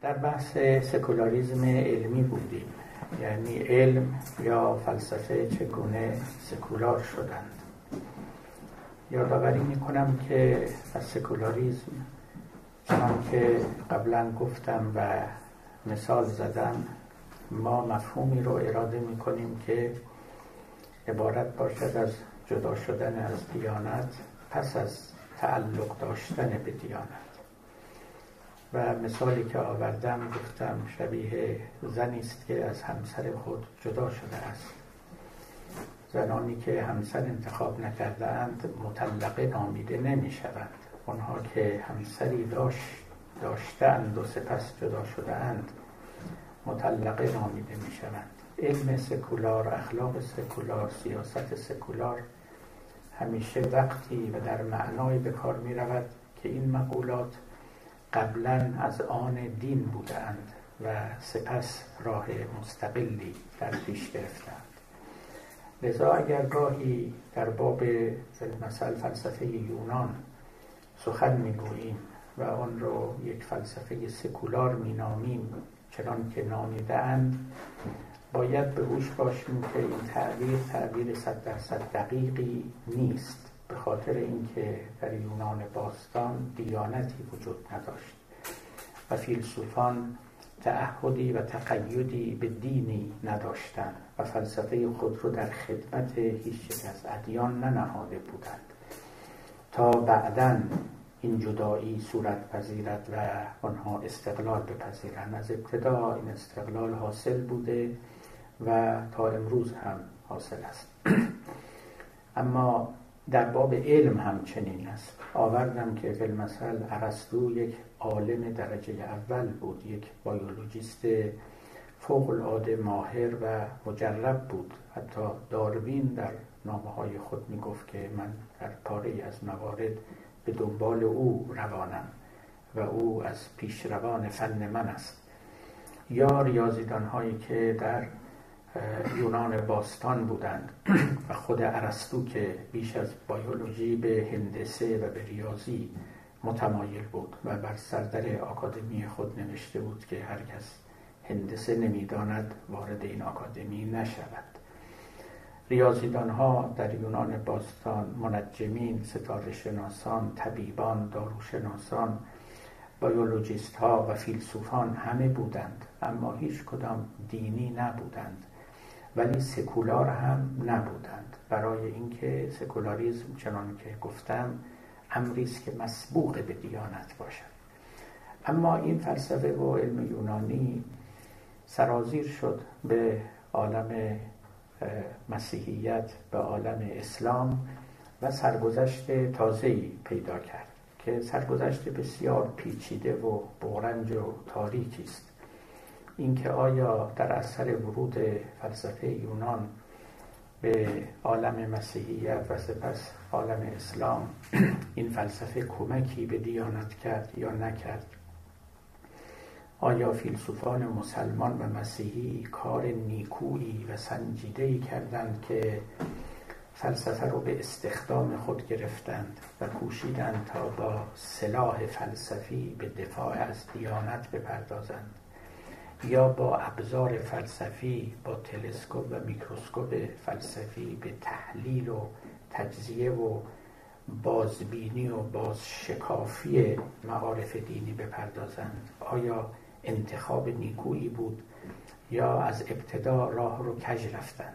در بحث سکولاریزم علمی بودیم، یعنی علم یا فلسفه چگونه سکولار شدند. یادآوری میکنم که از سکولاریزم چون که قبلا گفتم و مثال زدم، ما مفهومی رو اراده میکنیم که عبارت باشد از جدا شدن از دیانت پس از تعلق داشتن به دیانت. و مثالی که آوردم گفتم شبیه زنی است که از همسر خود جدا شده است. زنانی که همسر انتخاب نکرده اند مطلقه نامیده نمی شوند. آنها که همسری داشتند و سپس جدا شده اند مطلقه نامیده می شوند. علم سکولار، اخلاق سکولار، سیاست سکولار همیشه وقتی و در معنای به کار می رود که این مقولات قبلا از آن دین بودند و سپس راه مستقلی در پیش گرفتند. لذا اگر گاهی در باب مثلا فلسفه یونان سخن میگوییم و آن رو یک فلسفه سکولار مینامیم چنان که نامیده‌اند، باید به هوش باشیم که این تعبیر 100% دقیقی نیست، به خاطر اینکه در یونان باستان دیانتی وجود نداشت و فیلسوفان تعهدی و تقییدی به دینی نداشتند و فلسفه خود را در خدمت هیچ یک از ادیان ننهاده بودند تا بعداً این جدایی صورت پذیرد و آنها استقلال بپذیرند. از ابتدا این استقلال حاصل بوده و تا امروز هم حاصل است. اما در باب علم همچنین است. آوردم که بالمثل ارسطو یک عالم درجه اول بود، یک بیولوژیست فوق‌العاده ماهر و مجرب بود. حتی داروین در نامه‌های خود میگفت که من در پاره‌ای از موارد به دنبال او روانم و او از پیشروان فن من است. یا ریاضیدان‌هایی که در یونان باستان بودند و خود ارسطو که بیش از بیولوژی به هندسه و به ریاضی متمایل بود و بر سردر آکادمی خود نوشته بود که هر کس هندسه نمیداند وارد این آکادمی نشود. ریاضیدانها در یونان باستان، منجمین، ستاره شناسان، طبیبان، داروشناسان، بیولوژیست ها و فیلسوفان همه بودند، اما هیچ کدام دینی نبودند، ولی سکولار هم نبودند. برای اینکه سکولاریسم چنان که گفتم امری است که مسبوق به دیانت باشد. اما این فلسفه و علم یونانی سرازیر شد به عالم مسیحیت، به عالم اسلام و سرگذشت تازه‌ای پیدا کرد که سرگذشت بسیار پیچیده و بغرنج و تاریکی است. اینکه آیا در اثر ورود فلسفه یونان به عالم مسیحیت و سپس عالم اسلام این فلسفه کمکی به دیانت کرد یا نکرد، آیا فیلسوفان مسلمان و مسیحی کار نیکویی و سنجیده‌ای کردند که فلسفه رو به استخدام خود گرفتند و کوشیدند تا با سلاح فلسفی به دفاع از دیانت بپردازند، یا با ابزار فلسفی، با تلسکوپ و میکروسکوپ فلسفی به تحلیل و تجزیه و بازبینی و بازشکافی معارف دینی بپردازند؟ آیا انتخاب نیکویی بود یا از ابتدا راه رو کج رفتند؟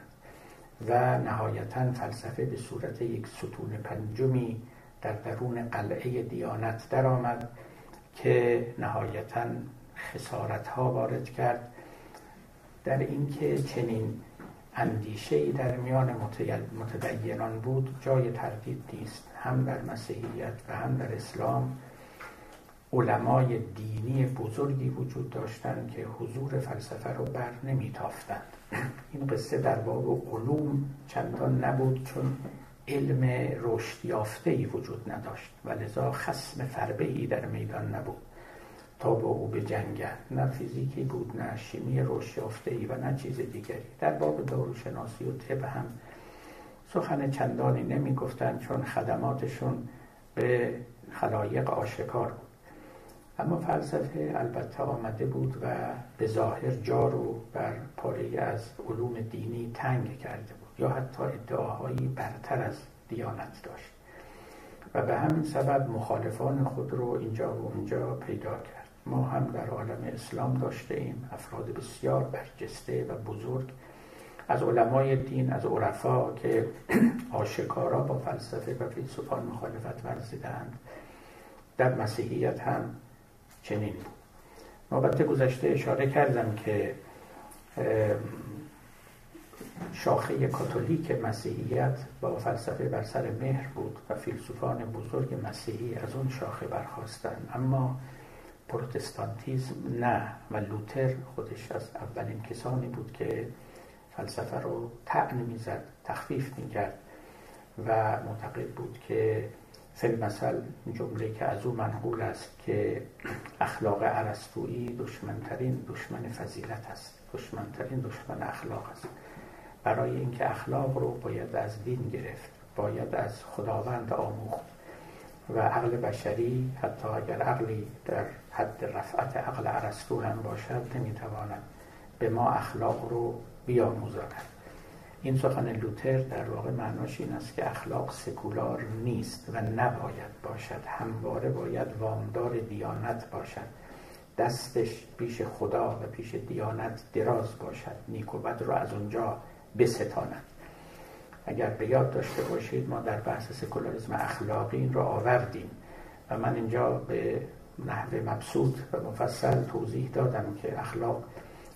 و نهایتاً فلسفه به صورت یک ستون پنجمی در درون قلعه دیانت درآمد که نهایتاً خسارت‌ها وارد کرد. در اینکه چنین اندیشه‌ای در میان متدینان بود جای تردید نیست. هم در مسیحیت و هم در اسلام علمای دینی بزرگی وجود داشتند که حضور فلسفه رو بر نمی‌تافتند. این قصه در باب علوم چندان نبود چون علم رشد یافته‌ای وجود نداشت و لذا خصم فربه‌ای در میدان نبود تا با او بجنگد. نه فیزیکی بود، نه شیمی رشد یافته‌ای و نه چیز دیگری. در باب داروشناسی و طب هم سخن چندانی نمی‌گفتند چون خدماتشون به خلایق آشکار بود. اما فلسفه البته آمده بود و به ظاهر جا رو بر پاره از علوم دینی تنگ کرده بود یا حتی ادعاهایی برتر از دیانت داشت و به همین سبب مخالفان خود رو اینجا و اونجا پیدا کرد. ما هم در عالم اسلام داشته ایم افراد بسیار برجسته و بزرگ از علمای دین، از عرفا که آشکارا با فلسفه و فیلسوفان مخالفت ورزیدند. در مسیحیت هم چنین بود. نوبت گذشته اشاره کردم که شاخه کاتولیک مسیحیت با فلسفه بر سر مهر بود و فیلسوفان بزرگ مسیحی از اون شاخه برخاستند، اما پروتستانتیزم نه و لوتر خودش از اولین کسانی بود که فلسفه رو طعن می‌زد، تخفیف می‌کرد و معتقد بود که فی‌المثل جمله که از او منقول است که اخلاق ارسطویی دشمنترین دشمن فضیلت است، دشمنترین دشمن اخلاق است. برای اینکه اخلاق رو باید از دین گرفت، باید از خداوند آموخت و عقل بشری حتی اگر عقلی در حد رفعت عقل ارسطو هم باشد نمیتواند به ما اخلاق رو بیاموزاند. این سخن لوتر در واقع معناش این است که اخلاق سکولار نیست و نباید باشد، همواره باید وامدار دیانت باشد، دستش پیش خدا و پیش دیانت دراز باشد، نیک و بد رو از اونجا بستاند. اگر به یاد داشته باشید ما در بحث سکولاریسم اخلاقی این رو آوردیم و من اینجا به نحو مبسوط و مفصل توضیح دادم که اخلاق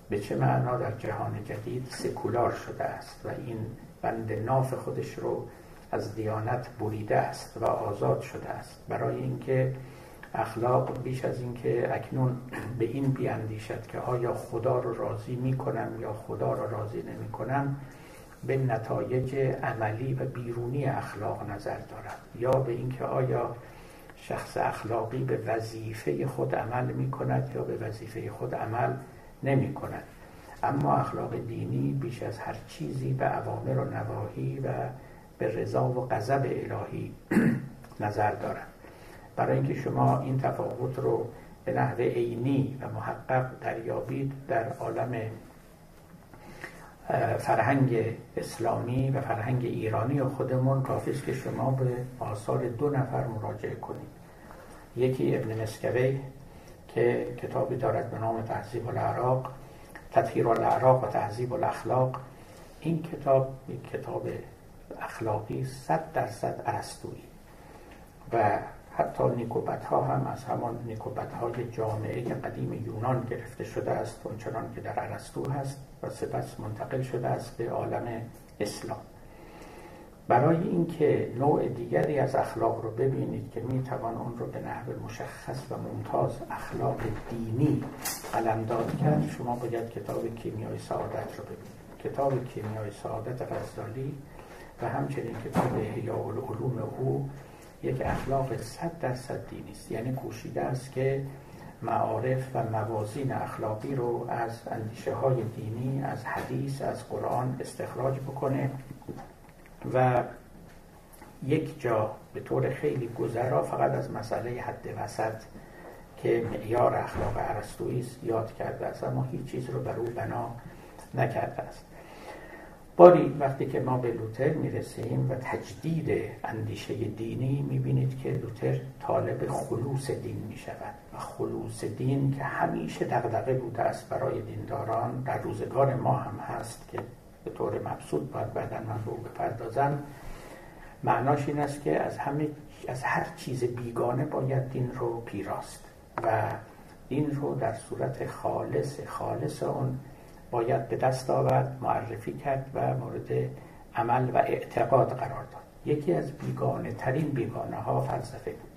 به چه معنا در جهان جدید سکولار شده است و این بند ناف خودش رو از دیانت بریده است و آزاد شده است، برای اینکه اخلاق بیش از اینکه اکنون به این بیاندیشد که آیا خدا رو راضی میکنم یا خدا رو راضی نمیکنم، به نتایج عملی و بیرونی اخلاق نظر دارد یا به اینکه آیا شخص اخلاقی به وظیفه خود عمل میکند یا به وظیفه خود عمل نمی کند. اما اخلاق دینی بیش از هر چیزی به اوامر و نواهی و به رضا و غضب الهی نظر دارد. برای اینکه شما این تفاوت رو به نحو عینی و محقق دریابید در عالم فرهنگ اسلامی و فرهنگ ایرانی خودمون کافی است که شما به آثار دو نفر مراجعه کنید، یکی ابن مسکویح که کتابی دارد به نام تهذیب الاعراق، تطهیر الاعراق و تهذیب الاخلاق. این کتاب یک کتاب اخلاقی 100% ارسطویی و حتی نیکوبدها هم از همان نیکوبدهای جامعه قدیم یونان گرفته شده است اونچنان که در ارسطو هست و سپس منتقل شده است به عالم اسلام. برای اینکه نوع دیگری از اخلاق رو ببینید که میتوان اون رو به نحو مشخص و ممتاز اخلاق دینی قلمداد کرد، شما باید کتاب کیمیای سعادت رو ببینید. کتاب کیمیای سعادت غزالی و همچنین کتاب احیاء العلوم او یک اخلاق 100% دینی است، یعنی کوشیده است که معارف و موازین اخلاقی رو از اندیشه های دینی، از حدیث، از قرآن استخراج بکنه و یک جا به طور خیلی گذرا فقط از مسئله حد وسط که معیار اخلاق ارسطویی است یاد کرده است، اما هیچ چیز رو بر او بنا نکرده است. باری وقتی که ما به لوتر میرسیم و تجدید اندیشه دینی، میبینید که لوتر طالب خلوص دین میشود و خلوص دین که همیشه دغدغه بوده است برای دینداران، در روزگار ما هم هست که به طور مبسوط باید بعداً من به او بپردازم، معناش این است که از هر چیز بیگانه باید دین رو پیراست و دین رو در صورت خالص اون باید به دست آورد، معرفی کرد و مورد عمل و اعتقاد قرار داد. یکی از بیگانه ترین بیگانه ها فلسفه بود،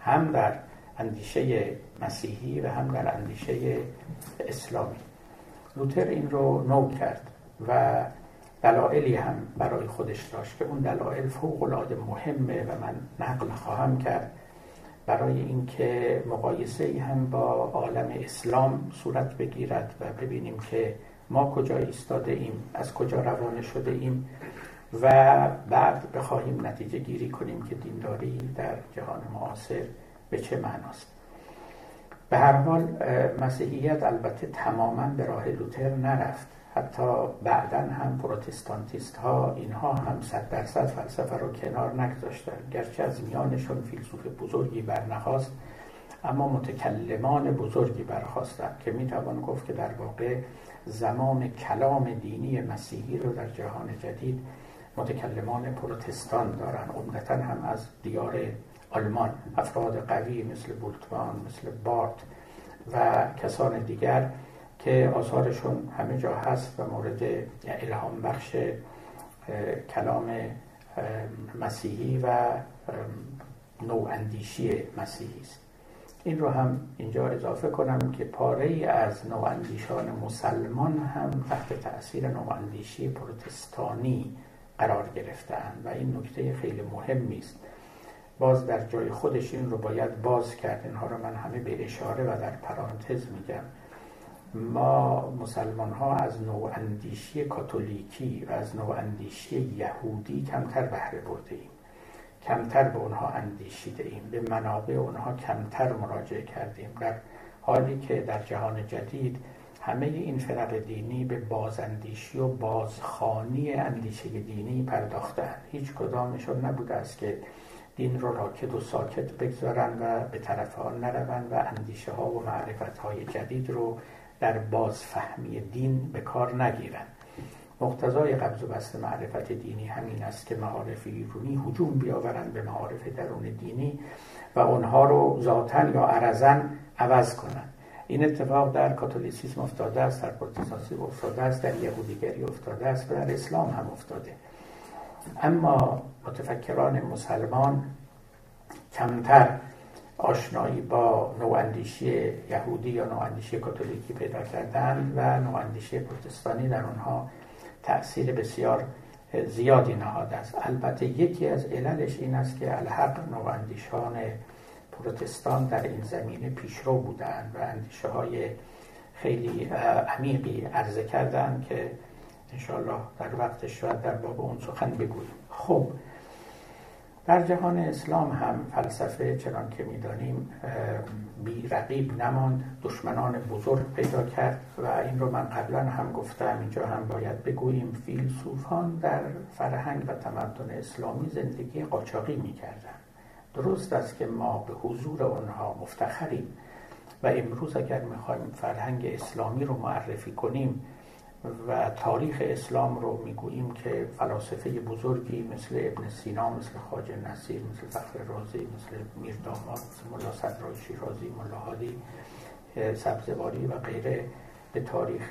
هم در اندیشه مسیحی و هم در اندیشه اسلامی. لوتر این رو نو کرد و دلایلی هم برای خودش داشت که اون دلایل فوق العاده مهمه و من نقل خواهم کرد، برای اینکه مقایسه‌ای هم با عالم اسلام صورت بگیرد و ببینیم که ما کجا ایستاده ایم، از کجا روانه شده ایم و بعد بخواهیم نتیجه گیری کنیم که دینداری در جهان معاصر به چه معناست. به هر حال مسیحیت البته تماما به راه لوتر نرفت. حتی بعداً هم پروتستانتیست ها اینها هم 100% فلسفه رو کنار نگذاشتن، گرچه از میانشون فیلسوف بزرگی برنخواست اما متکلمان بزرگی برخواستند که میتوان گفت که در واقع زمام کلام دینی مسیحی رو در جهان جدید متکلمان پروتستان دارن، عمدتاً هم از دیار آلمان، افراد قوی مثل بولتمان، مثل بارت و کسان دیگر که آثارشون همه جا هست و مورد الهام بخش کلام مسیحی و نواندیشی مسیحی است. این رو هم اینجا اضافه کنم که پاره‌ای از نواندیشان مسلمان هم تحت تأثیر نواندیشی پروتستانی قرار گرفتند و این نکته خیلی مهمی است. باز در جای خودش این رو باید باز کرد. اینها رو من همه به اشاره و در پرانتز میگم. ما مسلمان ها از نواندیشی کاتولیکی و از نواندیشی یهودی کمتر بهره برده ایم، کمتر به اونها اندیشیده ایم، به منابع اونها کمتر مراجعه کردیم، در حالی که در جهان جدید همه این فرق دینی به بازاندیشی و بازخوانی اندیشه دینی پرداختند. هیچ کدامشون نبوده است که دین رو راکد و ساکت بگذارن و به طرف آن نروند و اندیشه ها و معرفت های جدید رو در بازفهمی دین به کار نگیرند. مقتضای قبض و بسط معرفت دینی همین است که معارف بیرونی هجوم بیاورند به معارف درون دینی و آنها رو ذاتاً یا عرضاً عوض کنند. این اتفاق در کاتولیسیسم افتاده است، در پروتستانتیسم افتاده است، در یهودیگری افتاده است و در اسلام هم افتاده. اما متفکران مسلمان کمتر آشنایی با نواندیشی یهودی یا نواندیشی کاتولیکی پیدا کردند و نواندیشی پروتستانی در آنها تأثیر بسیار زیادی نهاده است. البته یکی از عللش این است که الحق نواندیشان پروتستان در این زمینه پیشرو بودند و اندیشه های خیلی عمیقی عرضه کردند که انشاءالله در وقتش شاید در باب اون سخن بگوییم. خب در جهان اسلام هم فلسفه چنان که می‌دانیم بی رقیب نماند، دشمنان بزرگ پیدا کرد و این رو من قبلا هم گفتم، اینجا هم باید بگوییم فیلسوفان در فرهنگ و تمدن اسلامی زندگی قاچاقی می‌کردند. درست است که ما به حضور آنها مفتخریم و امروز اگر می‌خوایم فرهنگ اسلامی رو معرفی کنیم و تاریخ اسلام رو میگوییم که فلاسفه بزرگی مثل ابن سینا، مثل خواجه نصیر، مثل فخر الرازی، مثل میر داماد، مثل ملا صدر الشیرازی، ملا هادی سبزواری و غیره به تاریخ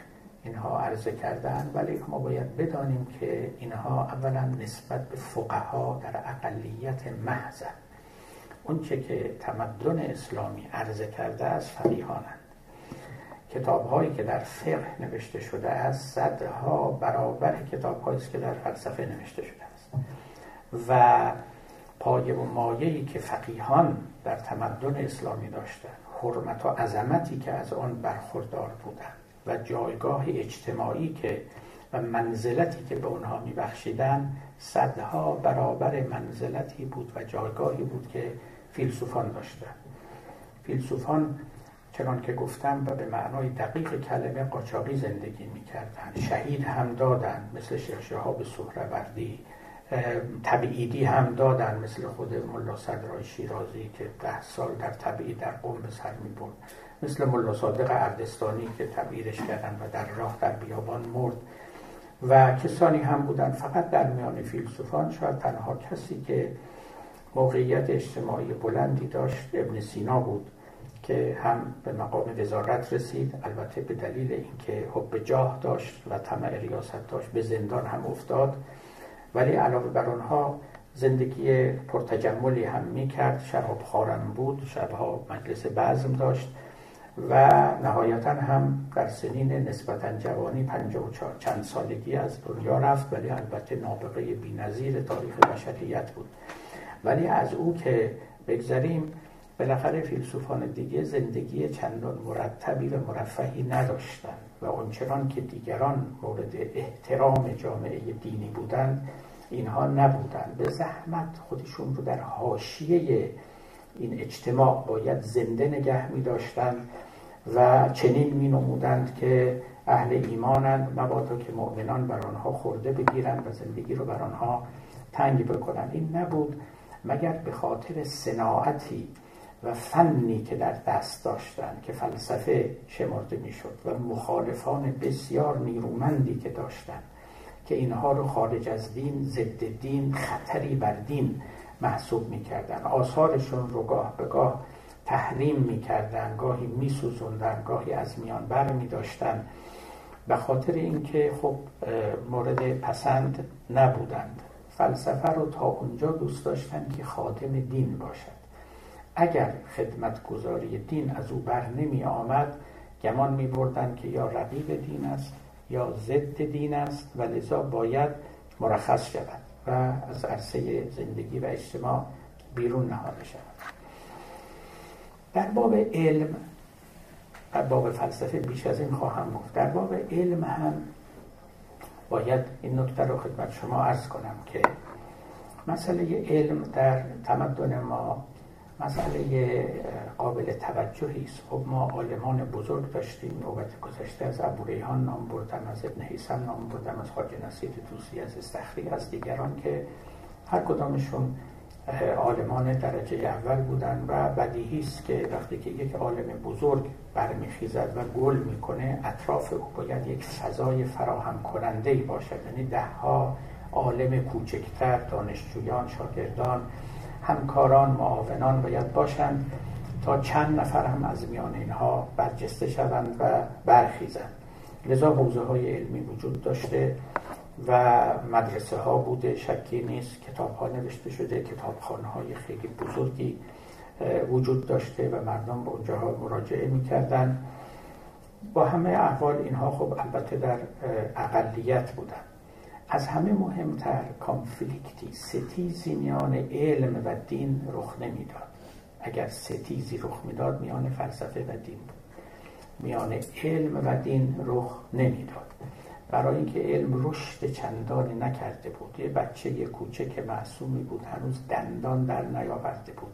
اینها عرضه کردن، ولی ما باید بدانیم که اینها اولا نسبت به فقها در اقلیت محضن. اونچه که تمدن اسلامی عرضه کرده است فقیهانند. کتاب‌هایی که در فقه نوشته شده است صدها برابر کتاب‌هایی است که در فلسفه نوشته شده است و پایه و مایه‌ای که فقیهان در تمدن اسلامی داشتند، حرمت و عظمتی که از آن برخوردار بودند و جایگاه اجتماعی که و منزلتی که به آنها می‌بخشیدند صدها برابر منزلتی بود و جایگاهی بود که فیلسوفان داشتند. فیلسوفان چنان که گفتم و به معنای دقیق کلمه قاچاقی زندگی می‌کردند. شهید هم دادند مثل شهاب سهروردی، تبعیدی هم دادند مثل خود ملا صدر الشیرازی که 10 سال در تبعید در قم به سر می‌برد، مثل ملا صادق اردستانی که تبعیدش کردند و در راه در بیابان مرد. و کسانی هم بودند، فقط در میان فیلسوفان شاید تنها کسی که موقعیت اجتماعی بلندی داشت ابن سینا بود که هم به مقام وزارت رسید، البته به دلیل اینکه حب جاه داشت و طمع ریاست داشت به زندان هم افتاد، ولی علاوه بر آنها زندگی پرتجملی هم میکرد، شراب خوارم بود، شبها مجلس بزم داشت و نهایتا هم در سنین نسبتا جوانی 54 چند سالگی از دنیا رفت، ولی البته نابغه بی‌نظیر تاریخ بشریت بود. ولی از او که بگذریم، بالاخره فیلسوفان دیگه زندگی چندان مرتبی و مرفهی نداشتند و آنچنان که دیگران مورد احترام جامعه دینی بودند اینها نبودند، به زحمت خودشون رو در حاشیه این اجتماع باید زنده نگه می داشتند و چنین می نمودند که اهل ایمانند، مبادا که مؤمنان بر آنها خورده بگیرند و زندگی رو بر آنها تنگ بکنند. این نبود مگر به خاطر صناعتی و فنی که در دست داشتند که فلسفه شمرده می شد و مخالفان بسیار نیرومندی که داشتند که اینها رو خارج از دین، ضد دین، خطری بر دین محسوب می کردن. آثارشون رو گاه به گاه تحریم می کردن، گاهی می سوزندن، گاهی از میان بر می داشتن به خاطر اینکه خب مورد پسند نبودند. فلسفه رو تا اونجا دوست داشتن که خادم دین باشد. اگر خدمتگزاری دین از او بر نمی آمد گمان می بردن که یا رقیب دین است یا ضد دین است و لذا باید مرخص شود و از عرصه زندگی و اجتماع بیرون نهاده شود. در باب علم، در باب فلسفه بیش از این خواهم گفت. در باب علم هم باید این نکته رو خدمت شما عرض کنم که مسئله علم در تمدن ما مسئله قابل توجهی است. خب ما عالمان بزرگ داشتیم، نوبت گذشته از ابو ریحان نام بردم، از ابن الهیثم نام بردم، از خواجه نصیر الدوسی، از استخری، از دیگران که هر کدامشون عالمان درجه اول بودن و بدیهی است که وقتی که یک عالم بزرگ برمیخیزد و گل میکنه اطراف او باید یک فضای فراهم کننده باشد، یعنی ده ها عالم کوچکتر، دانشجویان، شاگردان، همکاران، معاونان باید باشند تا چند نفر هم از میان اینها برجسته شوند و برخیزند. لذا حوزه‌های علمی وجود داشته و مدرسه ها بوده، شکی نیست، کتاب ها نوشته شده، کتابخانه های خیلی بزرگی وجود داشته و مردم به اونجاها مراجعه می‌کردند. با همه احوال اینها خب البته در اقلیت بودند. از همه مهمتر کانفلیکتی، ستیزی میان علم و دین رخ نمیداد. اگر ستیزی رخ میداد میان فلسفه و دین بود، میان علم و دین رخ نمیداد، برای اینکه علم رشد چندانی نکرده بود. یه بچه یه کوچک معصومی بود، هنوز دندان در نیاورده بود،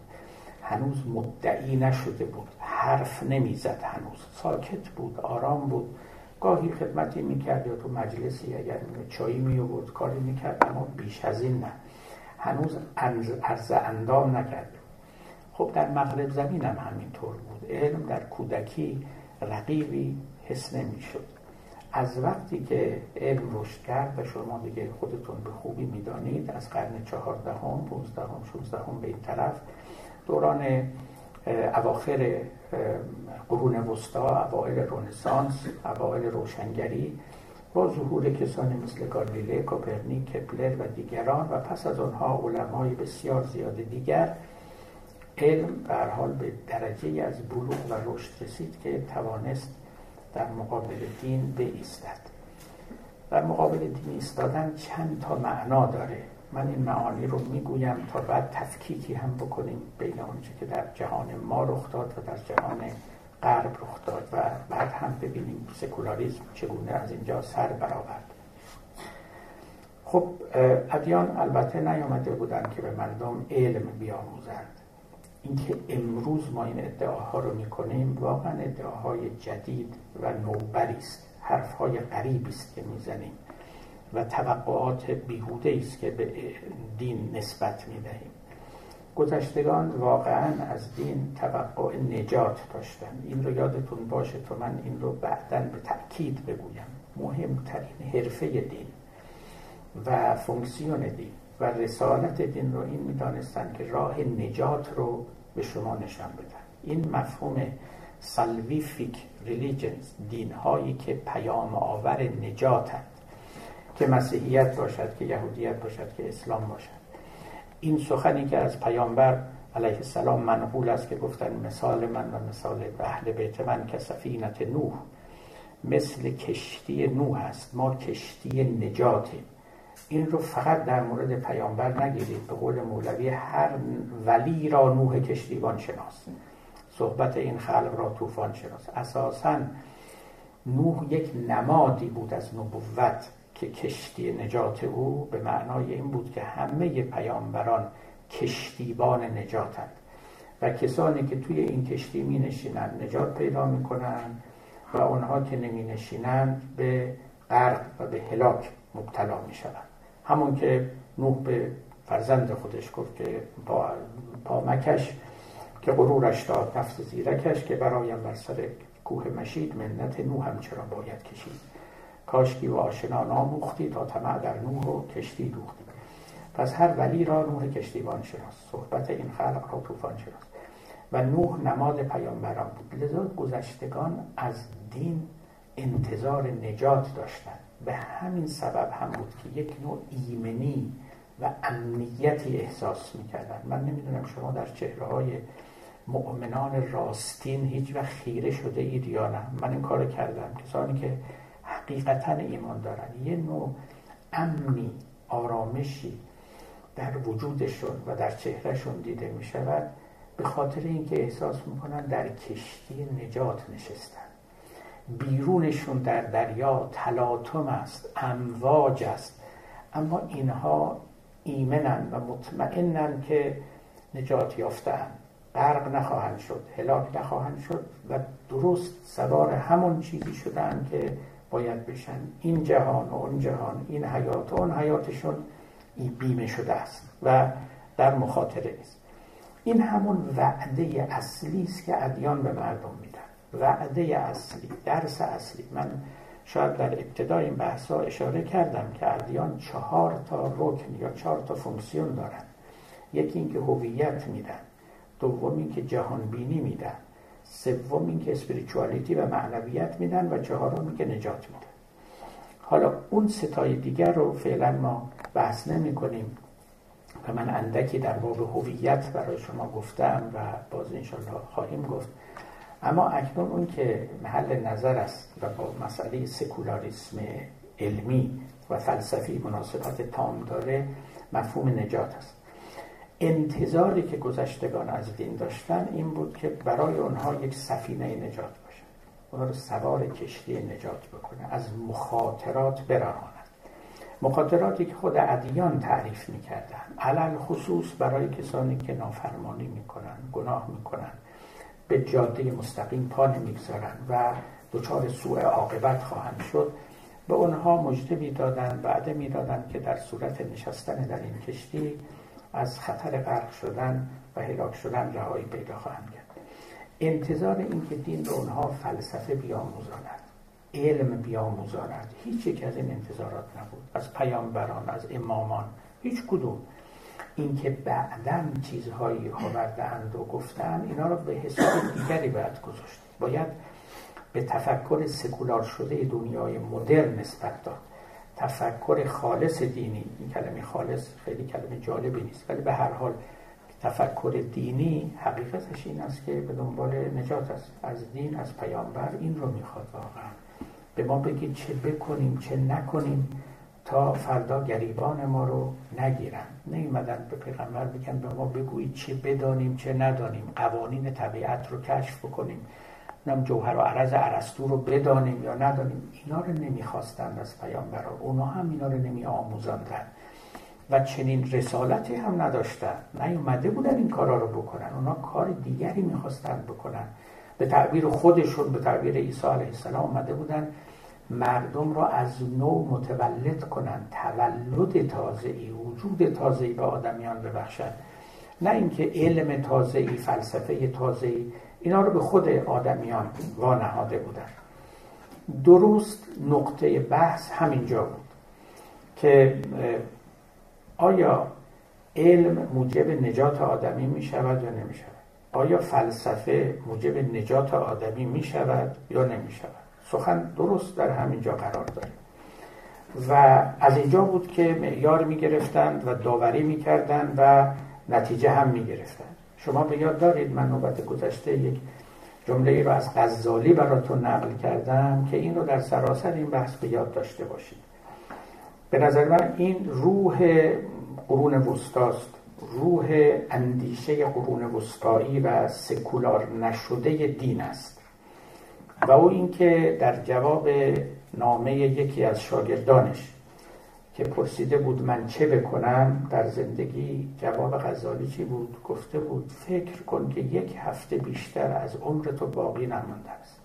هنوز مدعی نشده بود، حرف نمیزد، هنوز ساکت بود، آرام بود، گاهی خدمتی میکرد یا تو مجلسی اگر چایی میورد کاری میکرد، اما بیش از این نه، هنوز عرض اندام نکرده. خب در مغرب زمین هم همینطور بود. علم در کودکی رقیبی حس نمیشد. از وقتی که علم رشد کرد و شما دیگه خودتون به خوبی میدانید از قرن 14 15 16 به این طرف، دوران اواخر قرون وسطا، اوایل رنسانس، اوایل روشنگری، با ظهور کسانی مثل گالیله، کوپرنیک، کپلر و دیگران و پس از آنها علمای بسیار زیاد دیگر، علم به هر حال به درجه از بلوغ و رشد رسید که توانست در مقابل دین بایستد. در مقابل دین ایستادن چند تا معنا داره. من این معانی رو میگویم تا بعد تفکیکی هم بکنیم بین آنچه که در جهان ما رخ داد و در جهان غرب رخ داد و بعد هم ببینیم سکولاریسم چگونه از اینجا سر برآورد. خب ادیان البته نیامده بودند که به مردم علم بیاموزند. اینکه امروز ما این ادعاها رو میکنیم واقعا ادعاهای جدید و نوبری است، حرفهای غریبی است که میزنیم و توقعات بیهوده است که به دین نسبت میدهیم. گذشتگان واقعا از دین توقع نجات داشتن. این رو یادتون باشه، تو من این رو بعداً به تأکید بگویم. مهمترین حرفه دین و فونکسیون دین و رسالت دین رو این میدانستن که راه نجات رو به شما نشان بدن. این مفهوم سالویفیک ریلیجنز، دین هایی که پیام آور نجاتند، که مسیحیت باشد، که یهودیت باشد، که اسلام باشد. این سخنی که از پیامبر علیه السلام منقول است که گفتن مثال من و مثال اهل بیت من که سفینت نوح، مثل کشتی نوح است، ما کشتی نجاتیم. این رو فقط در مورد پیامبر نگیرید، به قول مولوی هر ولی را نوح کشتیبان شناس، صحبت این خلق را طوفان شناس. اساساً نوح یک نمادی بود از نبوت که کشتی نجات او به معنای این بود که همه پیامبران کشتیبان نجاتند و کسانی که توی این کشتی می نشینند نجات پیدا می کنند و آنها که نمی نشینند به غرق و به هلاک مبتلا می شوند. همون که نوح به فرزند خودش گفت که پا مکش که غرورش داد نفس زیرکش، که برایم بر سر کوه مشید منت نوح هم چرا باید کشید، کاشکی و آشنا ناموختی تا طمع در نوح و کشتی دوختی. پس هر ولی را نوح کشتیبان شناس، صحبت این خلق را طوفان شناس، و نوح نماد پیامبران بود. لذا گذشتگان از دین انتظار نجات داشتند. به همین سبب هم بود که یک نوع ایمنی و امنیتی احساس می‌کردند. من نمیدونم شما در چهره‌های مؤمنان راستین هیچ وقت خیره شده اید یا نه. من این کارو کردم. کسانی که حقیقتاً ایمان دارند یه نوع امنی، آرامشی در وجودشون و در چهرهشون دیده می شود، به خاطر اینکه احساس میکنن در کشتی نجات نشستن. بیرونشون در دریا تلاطم است، امواج است، اما اینها ایمنن و مطمئنن که نجات یافتن، غرق نخواهند شد، هلاک نخواهند شد و درست سوار همون چیزی شدن که باید بشن. این جهان و اون جهان، این حیات و اون حیاتشون بیمه شده است و در مخاطره است. این همون وعده اصلی است که ادیان به مردم میدن، وعده اصلی، درس اصلی. من شاید در ابتدای این بحثا اشاره کردم که ادیان 4 تا رکن یا 4 تا فونکسیون دارن. یکی این که هویت میدن، دوم این که جهان بینی میدن، سوم این که اسپریچوالیتی و معنویت میدن، و چهارم این که نجات میدن. حالا اون ستای دیگر رو فعلا ما بحث نمی کنیم و من اندکی در باب هویت برای شما گفتم و باز انشالله خواهیم گفت. اما اکنون اون که محل نظر است و با مسئله سکولاریسم علمی و فلسفی مناسبت تام داره، مفهوم نجات است. انتظاری که گذشتگان از دین داشتن این بود که برای اونها یک سفینه نجات باشه، اونها رو سوار کشتی نجات بکنه، از مخاطرات برهانند. مخاطراتی که خود ادیان تعریف میکردن، علل خصوص برای کسانی که نافرمانی میکنن، گناه میکنن، به جاده مستقیم پا نمیگذارن و دچار سوء عاقبت خواهند شد، به اونها مژده میدادن، وعده میدادن که در صورت نشستن در این کشتی از خطر غرق شدن و هلاک شدن رهایی پیدا خواهند کرد. انتظار این که دین به اونها فلسفه بیاموزاند، علم بیاموزاند، هیچ یک از این انتظارات نبود. از پیامبران، از امامان، هیچ کدوم. این که بعداً چیزهایی آوردند و گفتند، اینا رو به حساب دیگری باید گذاشت. باید به تفکر سکولار شده دنیای مدرن نسبت داد. تفکر خالص دینی، این کلمه خالص خیلی کلمه جالبی نیست، ولی به هر حال تفکر دینی حقیقتش این است که به دنبال نجات است. از دین، از پیامبر این رو میخواد واقعا به ما بگید چه بکنیم چه نکنیم تا فردا گریبان ما رو نگیرن. نیومدن به پیغمبر بگن به ما بگویید چه بدانیم چه ندانیم، قوانین طبیعت رو کشف بکنیم، نم جوهر و عرض ارسطو رو بدانیم یا ندانیم. اینا رو نمیخواستند از پیامبران، اونا هم اینا رو نمی آموزاندن و چنین رسالتی هم نداشتن، نیومده بودن این کارا رو بکنن. اونا کار دیگری میخواستن بکنن. به تعبیر خودشون، به تعبیر عیسی علیه السلام، اومده بودن مردم رو از نو متولد کنن، تولد تازه‌ای، وجود تازه‌ای به آدمیان ببخشن، نه اینکه علم تازه‌ای، فلسفه تازه‌ای. اینا رو به خود آدمیان وانهاده بودن. درست نقطه بحث همینجا بود که آیا علم موجب نجات آدمی می شود یا نمی شود؟ آیا فلسفه موجب نجات آدمی می شود یا نمی شود؟ سخن درست در همینجا قرار داریم و از اینجا بود که معیار می گرفتند و داوری می کردند و نتیجه هم می گرفتند. شما به یاد دارید من نوبت گذشته یک جمله ای رو از غزالی براتون نقل کردم که این رو در سراسر این بحث به یاد داشته باشید. به نظر من این روح قرون وسطاست، روح اندیشه قرون وسطایی و سکولار نشده دین است. و او این که در جواب نامه یکی از شاگردانش که پرسیده بود من چه بکنم در زندگی، جواب غزالی چی بود؟ گفته بود فکر کن که یک هفته بیشتر از عمرتو باقی نمانده است.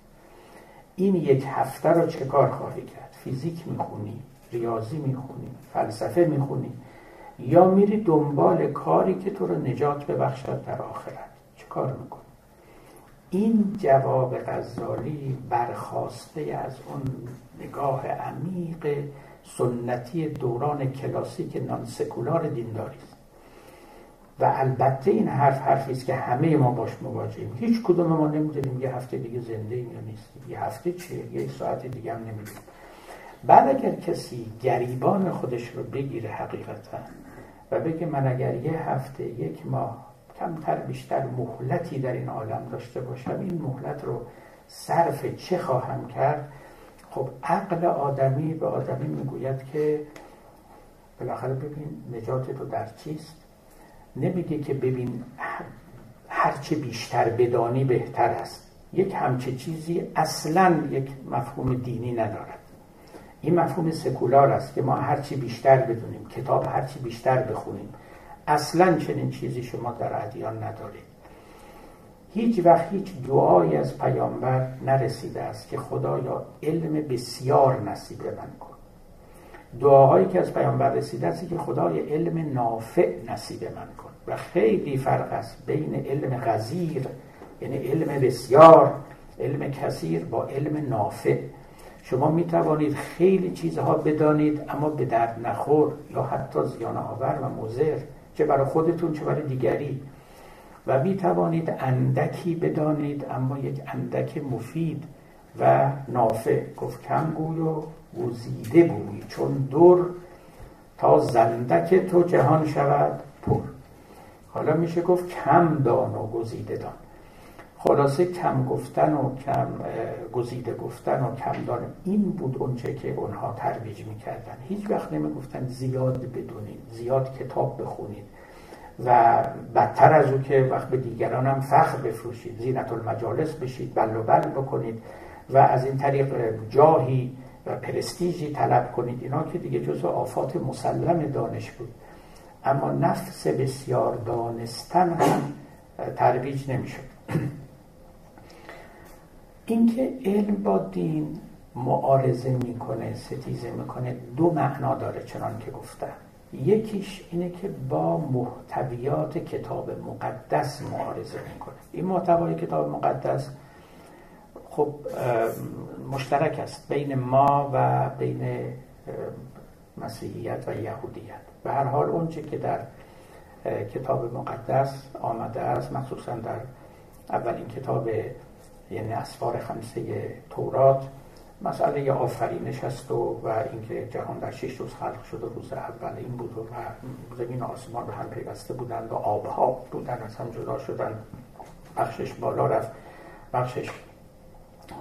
این یک هفته رو چه کار خواهی کرد؟ فیزیک میخونی، ریاضی میخونی، فلسفه میخونی، یا میری دنبال کاری که تو رو نجات ببخشد در آخرت؟ چه کار میکنی؟ این جواب غزالی برخواسته از اون نگاه عمیق سنتی دوران کلاسیک نانسکولار دینداری است. و البته این حرفی است که همه ما باش مواجهیم. هیچ کدوم ما نمیدونیم یه هفته دیگه زنده ایم یا نیستیم، یه هفته چیه، یه ساعت دیگه هم نمیدونیم. بعد اگر کسی گریبان خودش رو بگیره حقیقتا و بگه من اگر یه هفته، یک ماه، کمتر بیشتر مهلتی در این عالم داشته باشم، این مهلت رو صرف چه خواهم کرد؟ خب عقل آدمی به آدمی میگوید که بالاخره ببین نجات تو در چیست، نمیگه که ببین هرچه بیشتر بدانی بهتر است. یک همچه چیزی اصلا یک مفهوم دینی ندارد. این مفهوم سکولار است که ما هرچی بیشتر بدونیم، کتاب هرچی بیشتر بخونیم. اصلا چنین چیزی شما در ادیان ندارید. هیچ وقت هیچ دعایی از پیامبر نرسیده است که خدایا علم بسیار نصیب من کن. دعاهایی که از پیامبر رسیده است که خدای علم نافع نصیب من کن. و خیلی فرق است بین علم غزیر، یعنی علم بسیار، علم کثیر، با علم نافع. شما می توانید خیلی چیزها بدانید اما به درد نخور یا حتی زیان آور و مضر، چه برای خودتون چه برای دیگری. و می توانید اندکی بدانید اما یک اندک مفید و نافع. گفت کم گوی و گزیده گوی چون در تا زندک تو جهان شود پر. حالا میشه گفت کم دان و گزیده دان. خلاصه کم گفتن و کم گزیده گفتن و کم دان، این بود اونچه که اونها ترویج میکردن. هیچ وقت نمیگفتن زیاد بدونید، زیاد کتاب بخونید و بدتر از او که وقت به دیگران هم فخر بفروشید، زینت المجالس بشید، بل و بل بکنید و از این طریق جاهی و پرستیجی طلب کنید. اینا که دیگه جزو آفات مسلم دانش بود. اما نفس بسیار دانستن هم ترویج نمیشد. اینکه علم با دین معارضه میکنه، ستیزه میکنه، دو معنا داره چنان که گفتم. یکیش اینه که با محتویات کتاب مقدس معارضه میکنه. این محتوای کتاب مقدس خب مشترک است بین ما و بین مسیحیت و یهودیت. به هر حال اونچه که در کتاب مقدس آمده است، مخصوصا در اولین کتاب یعنی اسفار خمسه تورات، مسئله آفرینش است و اینکه جهان در 6 روز خلق شد و روز اول این بود و زمین و آسمان به هم پیوسته بودند و آبها بودند از هم جدا شدند، بخشش بالا رفت بخشش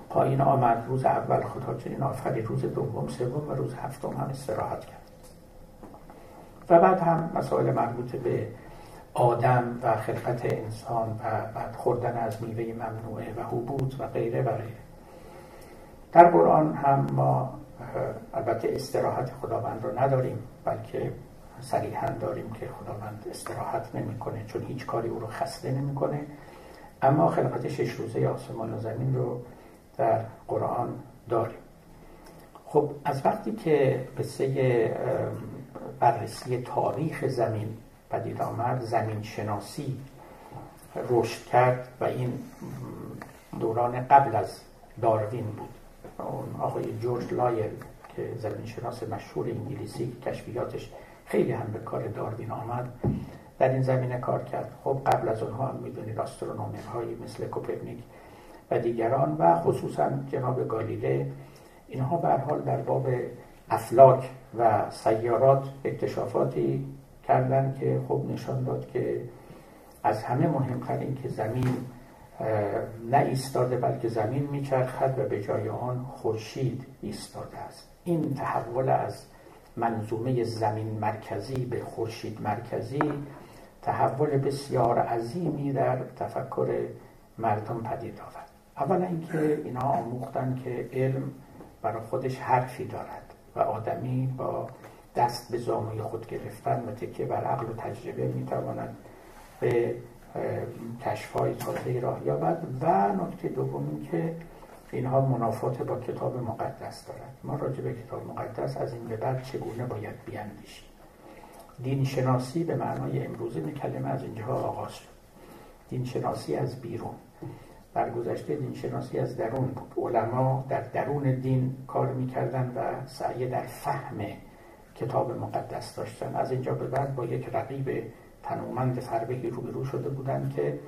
پایین آمد. روز اول خدا چنین آفرید، روز دوم، سوم و روز هفتم هم استراحت کرد. و بعد هم مسائل مربوط به آدم و خلقت انسان و بعد خوردن از میوه ممنوعه و حبوط و غیره و غیره. در قرآن هم ما البته استراحت خداوند رو نداریم، بلکه صریحاً داریم که خداوند استراحت نمی‌کنه، چون هیچ کاری او رو خسته نمی‌کنه. اما خلقت 6 روزه آسمان و زمین رو در قرآن داریم. خب از وقتی که قصه بررسی تاریخ زمین پدید آمد، زمین شناسی رشد کرد و این دوران قبل از داروین بود. اون آقای جورج لایل که زمین شناس مشهور انگلیسی، کشفیاتش خیلی هم به کار داروین آمد، در این زمینه کار کرد. خب قبل از اونها میدونید آسترونومرهایی مثل کوپرنیک و دیگران و خصوصا جناب گالیله، اینها به هر حال در باب افلاک و سیارات اکتشافاتی کردن که خب نشان داد که از همه مهمتر این که زمین نه ایستاده بلکه زمین میچرخد و به جای آن خورشید ایستاده است. این تحول از منظومه زمین مرکزی به خورشید مرکزی، تحول بسیار عظیمی در تفکر مردم پدید آورد. اولا اینکه اینها آموختن که علم برای خودش حرفی دارد و آدمی با دست به زانوی خود گرفتن و تکیه بر عقل و تجربه میتواند به کشف‌های تازه‌ای راه یابد. و نکته دوم این که اینها منافات با کتاب مقدس دارد. ما راجع به کتاب مقدس از این به بعد چگونه باید بیاندیشیم؟ دینشناسی به معنای امروزی کلمه از اینجا آغاز شد. دینشناسی از بیرون. در گذشته دینشناسی از درون بود. علما در درون دین کار می‌کردند و سعی در فهم کتاب مقدس داشتند. از اینجا به بعد با یک رقیب تنومند فربهی روبرو شده بودند که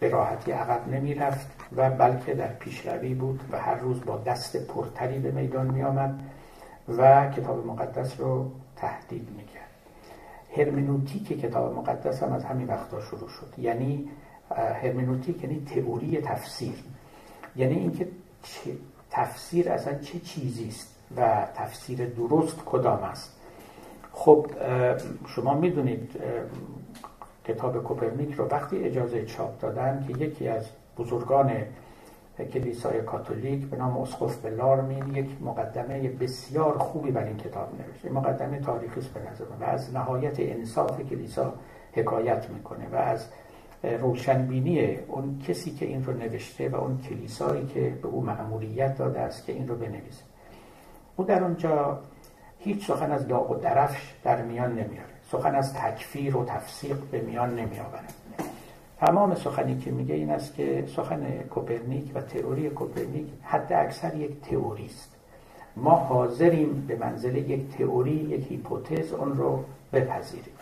به راحتی عقب نمی رفت و بلکه در پیشروی بود و هر روز با دست پرتری به میدان می آمد و کتاب مقدس رو تهدید می کرد. هرمنوتیک کتاب مقدس هم از همین وقتا شروع شد. یعنی هرمنوتیک یعنی تئوری تفسیر، یعنی اینکه تفسیر اصلا چه چیزی است و تفسیر درست کدام است. خب شما میدونید کتاب کوپرنیک رو وقتی اجازه چاپ دادن که یکی از بزرگان کلیسای کاتولیک به نام اسقف بلارمین یک مقدمه بسیار خوبی بر این کتاب نوشت. این مقدمه تاریخی است به نظر من و از نهایت انصاف کلیسا حکایت میکنه و از روشنبینی اون کسی که این رو نوشته و اون کلیسایی که به او مأموریت داده است که این رو بنویسه. او در اونجا هیچ سخن از داغ و درفش در میان نمیاره، سخن از تکفیر و تفسیق به میان نمیآورد. تمام سخنی که میگه این است که سخن کوپرنیک و تئوری کوپرنیک حد اکثر یک تئوری است. ما حاضریم به منزله یک تئوری، یک هیپوتز اون رو بپذیریم.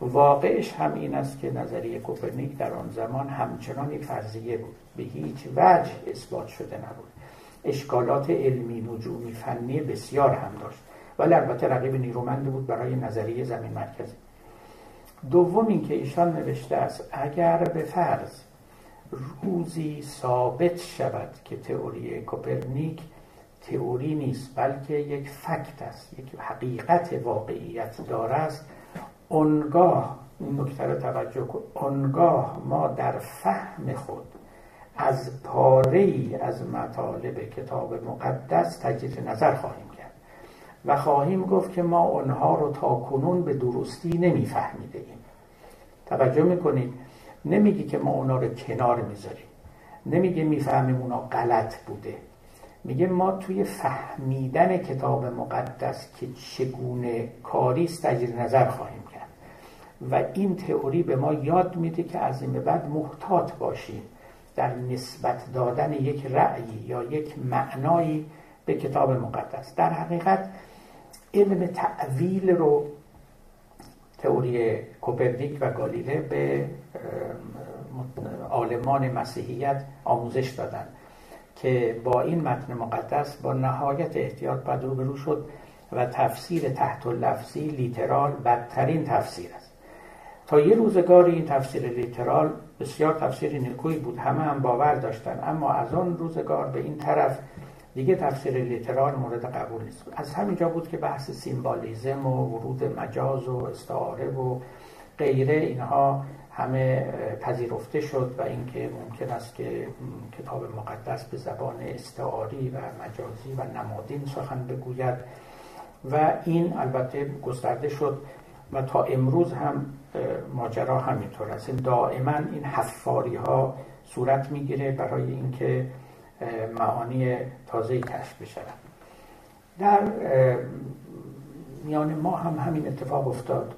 واقعش هم این است که نظریه کوپرنیک در آن زمان همچنان یک فرضیه بود، به هیچ وجه اثبات شده نبود. اشکالات علمی، نجومی، فنی بسیار هم داشت، ولی البته رقیب نیرومند بود برای نظریه زمین مرکزی. دوم این که ایشان نوشته است اگر به فرض روزی ثابت شود که تئوری کوپرنیک تئوری نیست بلکه یک فکت است، یک حقیقت واقعیت داره است، آنگاه این نکته را توجه کن، آنگاه ما در فهم خود از پاره‌ای از مطالب کتاب مقدس تجدید نظر خواهیم کرد و خواهیم گفت که ما آنها رو تاکنون به درستی نمیفهمیده ایم. توجه میکنید، نمیگی که ما آنها رو کنار میذاریم، نمیگه میفهمیم اونا غلط بوده، میگه ما توی فهمیدن کتاب مقدس که چگونه کاریست تجدید نظر خواهیم کرد و این تئوری به ما یاد میده که از این به بعد محتاط باشیم در نسبت دادن یک رأیی یا یک معنایی به کتاب مقدس. در حقیقت علم تأویل رو تئوری کوپرنیک و گالیله به عالمان مسیحیت آموزش دادن که با این متن مقدس با نهایت احتیاط باید روبرو شد و تفسیر تحت اللفظی لیترال بدترین تفسیر است. تا یه روزگاری این تفسیر لیترال بسیار تفسیر نیکویی بود، همه هم باور داشتن، اما از آن روزگار به این طرف دیگه تفسیر لیترال مورد قبول نیست. از همینجا بود که بحث سیمبالیزم و ورود مجاز و استعاره و غیره اینها همه پذیرفته شد و اینکه ممکن است که کتاب مقدس به زبان استعاری و مجازی و نمادین سخن بگوید و این البته گسترده شد و تا امروز هم ماجرا همینطور است. دائما این حفاری ها صورت میگیره برای اینکه معانی تازه‌ای کشف بشن. در میان ما هم همین اتفاق افتاد،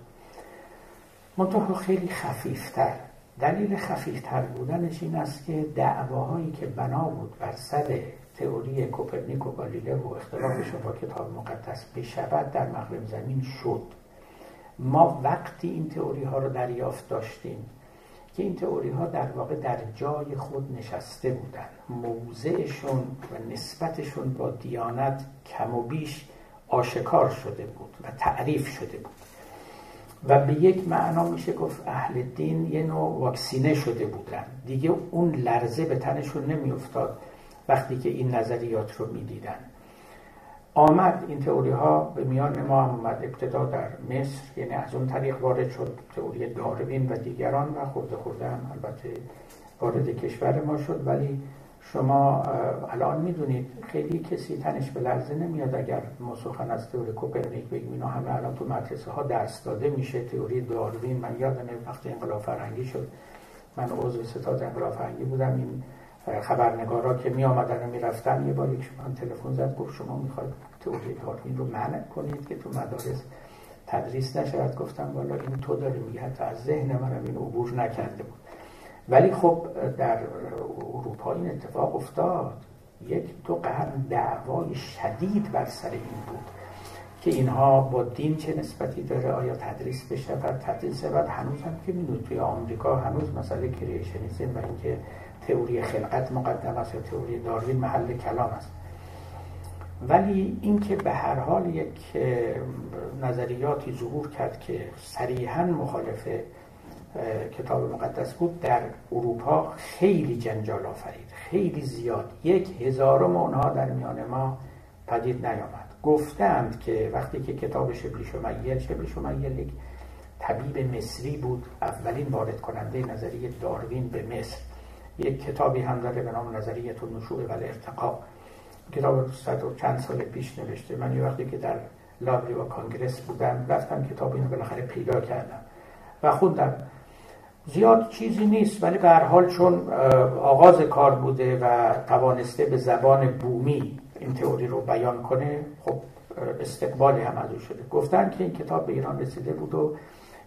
منتها خیلی خفیفتر. دلیل خفیفتر بودنش این است که دعواهایی که بنا بود بر سر تئوری کوپرنیک و گالیله و اختلافش با کتاب مقدس بشود در مغرب زمین شد. ما وقتی این تئوری ها رو دریافت داشتیم که این تئوری ها در واقع در جای خود نشسته بودن، موضعشون و نسبتشون با دیانت کم و بیش آشکار شده بود و تعریف شده بود و به یک معنا میشه گفت اهل دین یه نوع واکسینه شده بودن، دیگه اون لرزه به تنشون نمیافتاد وقتی که این نظریات رو میدیدن. آمد این تئوری ها به میان ما هم اومد، ابتدا در مصر، یعنی از اون طریق وارد شد تئوری داروین و دیگران و خورده خورده هم البته وارد کشور ما شد، ولی شما الان میدونید خیلی کسی تنش به لرزه نمیاد اگر ما سخن از تئوری کوپرنیک بگیم. اینا همه الان تو مدرسه ها درس داده میشه. تئوری داروین، من یادمه وقتی انقلاب فرهنگی شد من عضو ستاد انقلاب فرهنگی بودم، این خبرنگارا که می آمدن و می رفتن، یه بار یک شما تلفن زد گفت شما میخواید تئوری داروین رو منع کنید که تو مدارس تدریس نشه. گفتم والا این تو داری میگی، حتی از ذهن منم این عبور نکرده بود. ولی خب در اروپا این اتفاق افتاد. یک دو قرن دعوای شدید بر سر این بود که اینها با دین چه نسبتی داره، آیا تدریس بشه و تدریس بعد هنوز هم که میدونید توی آمریکا هنوز مسئله کریشنیسم و اینکه تئوری خلقت مقدم است یا تئوری داروین محل کلام است. ولی اینکه به هر حال یک نظریاتی ظهور کرد که صریحاً مخالف کتاب مقدس بود، در اروپا خیلی جنجال آفرید، خیلی زیاد. 1000 اونها در میان ما پدید نیامد. گفتند که وقتی که کتاب شبلی شمیل یک طبیب مصری بود، اولین وارد کننده نظریه داروین به مصر. یک کتابی هم داره به نام نظریه نشوء و ارتقا، کتاب 100 و چند سال پیش نوشته. من یه وقتی که در لابری و کانگرس بودم رفتم کتاب اینو بالاخره پیدا کردم و خوندم. زیاد چیزی نیست، ولی به هر حال چون آغاز کار بوده و توانسته به زبان بومی این تئوری رو بیان کنه، خب استقبالی هم ازش شده. گفتن که این کتاب به ایران رسیده بود و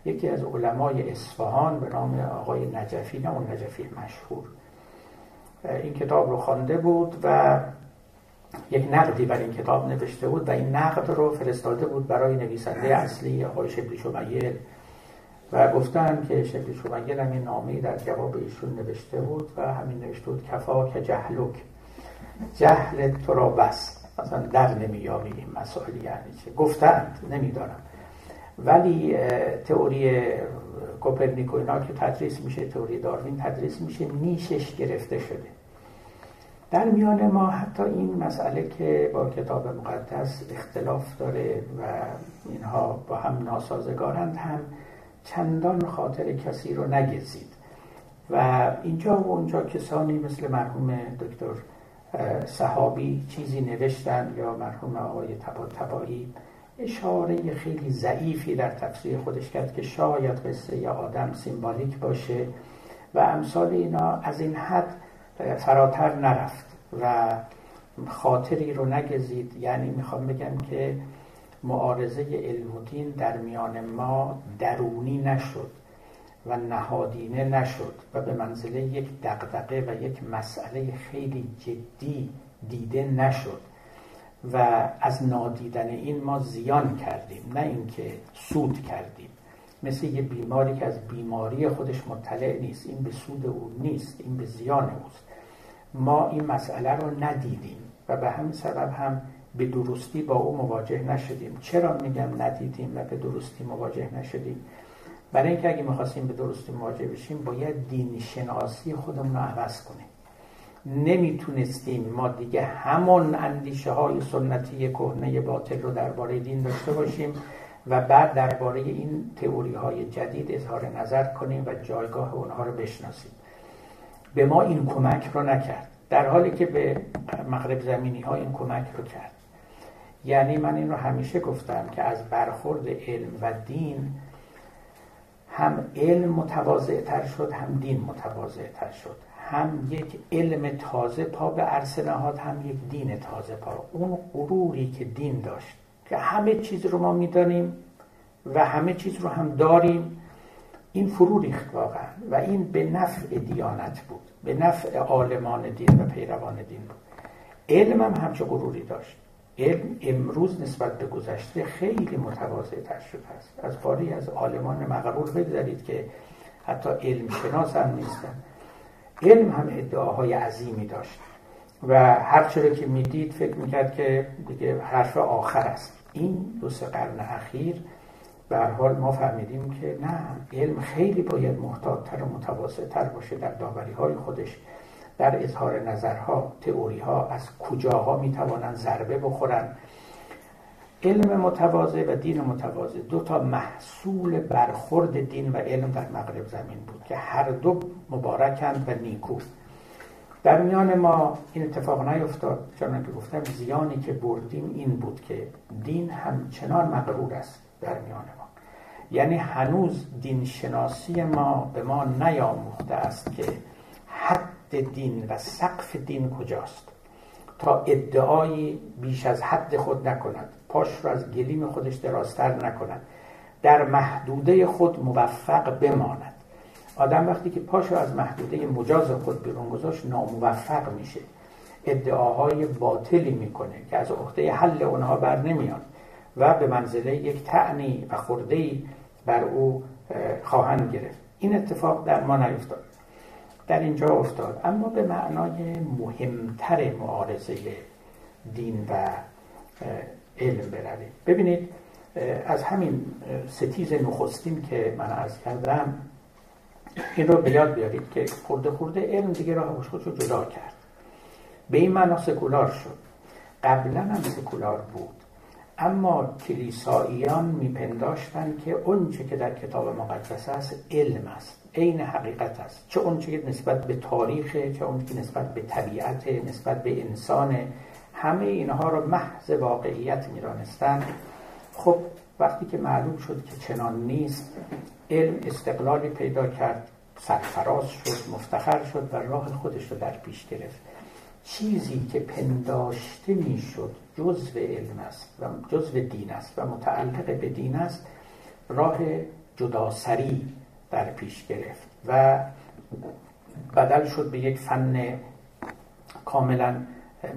یکی از علمای اصفهان به نام آقای نجفی، نه اون نجفی مشهور، این کتاب رو خوانده بود و یک نقدی برای این کتاب نوشته بود و این نقد رو فرستاده بود برای نویسنده اصلی آقای شبلی شمیل و گفتن که شبلی شمیل همین نامه‌ای در جواب ایشون نوشته بود و همین نوشته بود کفا که جهلک، جهل تو را بس، اصلا در نمی‌یابی این مسائل یعنی چه. گفتند نمیدارم، ولی تئوری کوپرنیک و اینا که تدریس میشه، تئوری داروین تدریس میشه، نیشش گرفته شده در میان ما. حتی این مسئله که با کتاب مقدس اختلاف داره و اینها با هم ناسازگارند هم چندان خاطر کسی رو نگزید و اینجا و اونجا کسانی مثل مرحوم دکتر صحابی چیزی نوشتن یا مرحوم آقای طباطبایی اشاره خیلی ضعیفی در تفسیر خودش کرد که شاید قصه یا آدم سیمبالیک باشه و امثال اینا. از این حد فراتر نرفت و خاطری رو نگزید. یعنی میخوام بگم که معارضه علم و دین در میان ما درونی نشد و نهادینه نشد و به منزله یک دغدغه و یک مسئله خیلی جدی دیده نشد و از نادیدن این ما زیان کردیم، نه اینکه سود کردیم. مثل یه بیماری که از بیماری خودش مطلع نیست، این به سود او نیست، این به زیان اوست. ما این مسئله رو ندیدیم و به همین سبب هم به درستی با او مواجه نشدیم. چرا میگم ندیدیم و به درستی مواجه نشدیم؟ برای اینکه اگه میخواستیم به درستی مواجه بشیم باید دین شناسی خودمون رو عوض کنیم. نمیتونستیم ما دیگه همون اندیشه های سنتی کهنه باطل رو درباره دین داشته باشیم و بعد درباره این تئوری های جدید اظهار نظر کنیم و جایگاه اونها رو بشناسیم. به ما این کمک رو نکرد، در حالی که به مغرب زمینی ها این کمک رو کرد. یعنی من این رو همیشه گفتم که از برخورد علم و دین هم علم متواضع تر شد، هم دین متواضع تر شد، هم یک علم تازه پا به عرصه نهاد، هم یک دین تازه پا. اون غروری که دین داشت که همه چیز رو ما میدانیم و همه چیز رو هم داریم، این فرو ریخت واقعا و این به نفع دیانت بود، به نفع عالمان دین و پیروان دین بود. علم هم همچه غروری داشت. علم امروز نسبت به گذشته خیلی متواضع‌تر شده است. از باری از عالمان مغرور بگذارید که حتی علم شناس هم نیستند. علم هم ادعاهای عظیمی داشت و هرچی رو که میدید فکر میکرد که دیگه حرف آخر است. این 2-3 قرن اخیر به هر حال ما فهمیدیم که نه، علم خیلی باید محتاط‌تر و متواضع‌تر باشه در داوری‌های خودش، در اظهار نظرها، تئوری‌ها، از کجاها میتوانند ضربه بخورن. علم متواضع و دین متواضع، 2 تا محصول برخورد دین و علم در مغرب زمین بود که هر دو مبارکند و نیکو. در میان ما این اتفاق نیفتاد، چون که گفتم زیانی که بردیم این بود که دین همچنان مقرور است در میان ما. یعنی هنوز دین شناسی ما به ما نیاموخته است که حد دین و سقف دین کجاست، تا ادعایی بیش از حد خود نکند، پاش را از گلیم خودش درازتر نکند، در محدوده خود موفق بماند. آدم وقتی که پاشو از محدوده مجاز خود بیرون گذاشت ناموفق میشه، ادعاهای باطلی میکنه که از عهده حل اونها بر نمیان و به منزله یک طعنی و خورده‌ای بر او خواهند گرفت. این اتفاق در ما نیفتاد، در اینجا افتاد، اما به معنای مهمتر معارضه دین و علم برویم. ببینید از همین ستیز نخستین که من عرض کردم این رو به یاد بیارید که خورده خورده علم دیگه راه خودش رو جدا کرد، به این معنا سکولار شد. قبلا هم سکولار بود، اما کلیساییان میپنداشتن که اون چه که در کتاب مقدس است علم است، عین حقیقت است، چه اون چه نسبت به تاریخ، چه اون چه نسبت به طبیعت، نسبت به انسان، همه اینها رو محض واقعیت میدانستند. خب وقتی که معلوم شد که چنان نیست، علم استقلالی پیدا کرد، سرفراز شد، مفتخر شد و راه خودش رو در پیش گرفت. چیزی که پنداشته میشد جزء علم است و جزء دین است و متعلق به دین است، راه جداسری در پیش گرفت و بدل شد به یک فن کاملا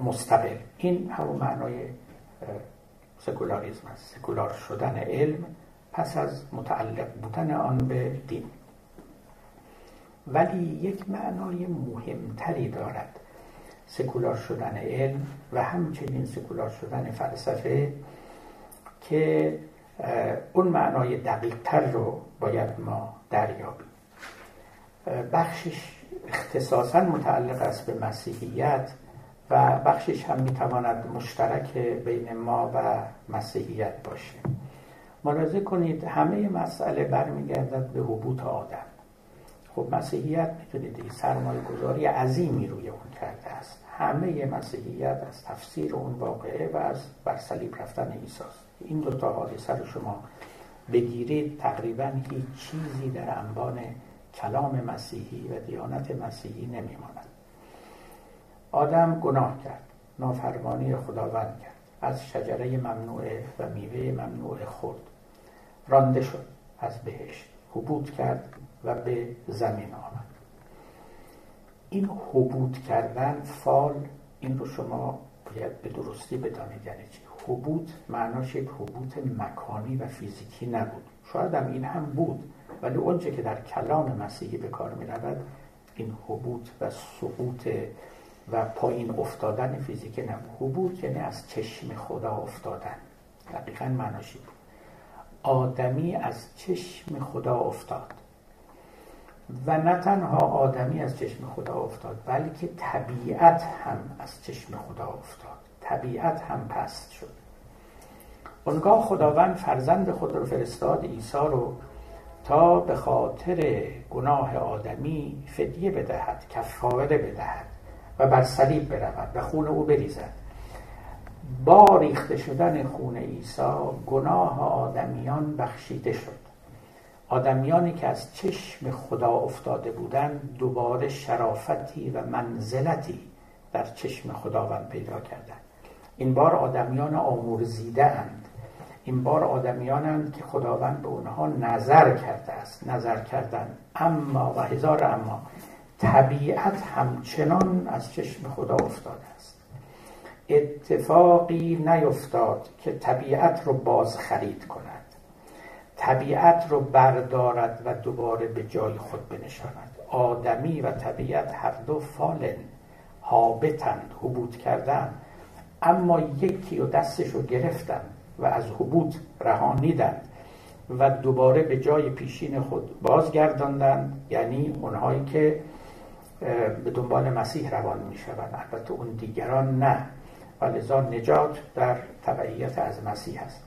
مستقل. این همون معنای سکولاریسم است، سکولار شدن علم پس از متعلق بودن آن به دین. ولی یک معنای مهمتری دارد سکولار شدن علم و همچنین سکولار شدن فلسفه، که اون معنای دقیق‌تر رو باید ما دریابیم. بخشش اختصاصاً متعلق است به مسیحیت و بخشش هم میتواند مشترک بین ما و مسیحیت باشه. ملاحظه کنید همه مسئله برمیگردد به حبوط آدم. خب مسیحیت میتونید سرمایه گذاری عظیمی روی اون کرده است. همه مسیحیت از تفسیر اون واقعه و از برصلیب رفتن عیسی است. این دوتا حادثه رو شما بگیرید، تقریبا هیچ چیزی در انبان کلام مسیحی و دیانت مسیحی نمیماند. آدم گناه کرد، نافرمانی خداوند کرد، از شجره ممنوعه و میوه ممنوعه خورد، رانده شد از بهشت، هبوط کرد و به زمین آمد. این هبوط کردن، فال، این رو شما باید به درستی بدانید یعنی چی. هبوط معناش یک هبوط مکانی و فیزیکی نبود، شاید هم این هم بود، ولی اونچه که در کلام مسیحی به کار می رود این هبوط و سقوط و پایین افتادن فیزیکی نبود. هبوط یعنی از چشم خدا افتادن، دقیقا معناشی بود. آدمی از چشم خدا افتاد و نه تنها آدمی از چشم خدا افتاد، بلکه طبیعت هم از چشم خدا افتاد، طبیعت هم پست شد. اونگاه خداوند فرزند خود رو فرستاد، عیسی رو، تا به خاطر گناه آدمی فدیه بدهد، کفاره بدهد و بر صلیب برود و خون او بریزد. با ریخته شدن خون عیسی گناه آدمیان بخشیده شد. آدمیانی که از چشم خدا افتاده بودند دوباره شرافتی و منزلتی در چشم خداوند پیدا کردند. این بار آدمیان آمرزیده اند، این بار آدمیانند که خداوند به آنها نظر کرده است، نظر کردند. اما و هزار اما، طبیعت همچنان از چشم خدا افتاده است. اتفاقی نیفتاد که طبیعت رو باز خرید کند، طبیعت رو بردارد و دوباره به جای خود بنشاند. آدمی و طبیعت هر دو فالن، هابطند، هبوط کردند، اما یکی و دستش رو گرفتند و از هبوط رهانیدند و دوباره به جای پیشین خود بازگرداندند. یعنی اونهایی که به دنبال مسیح روان می شوند، البته اون دیگران نه، ولذا نجات در تبعیت از مسیح است.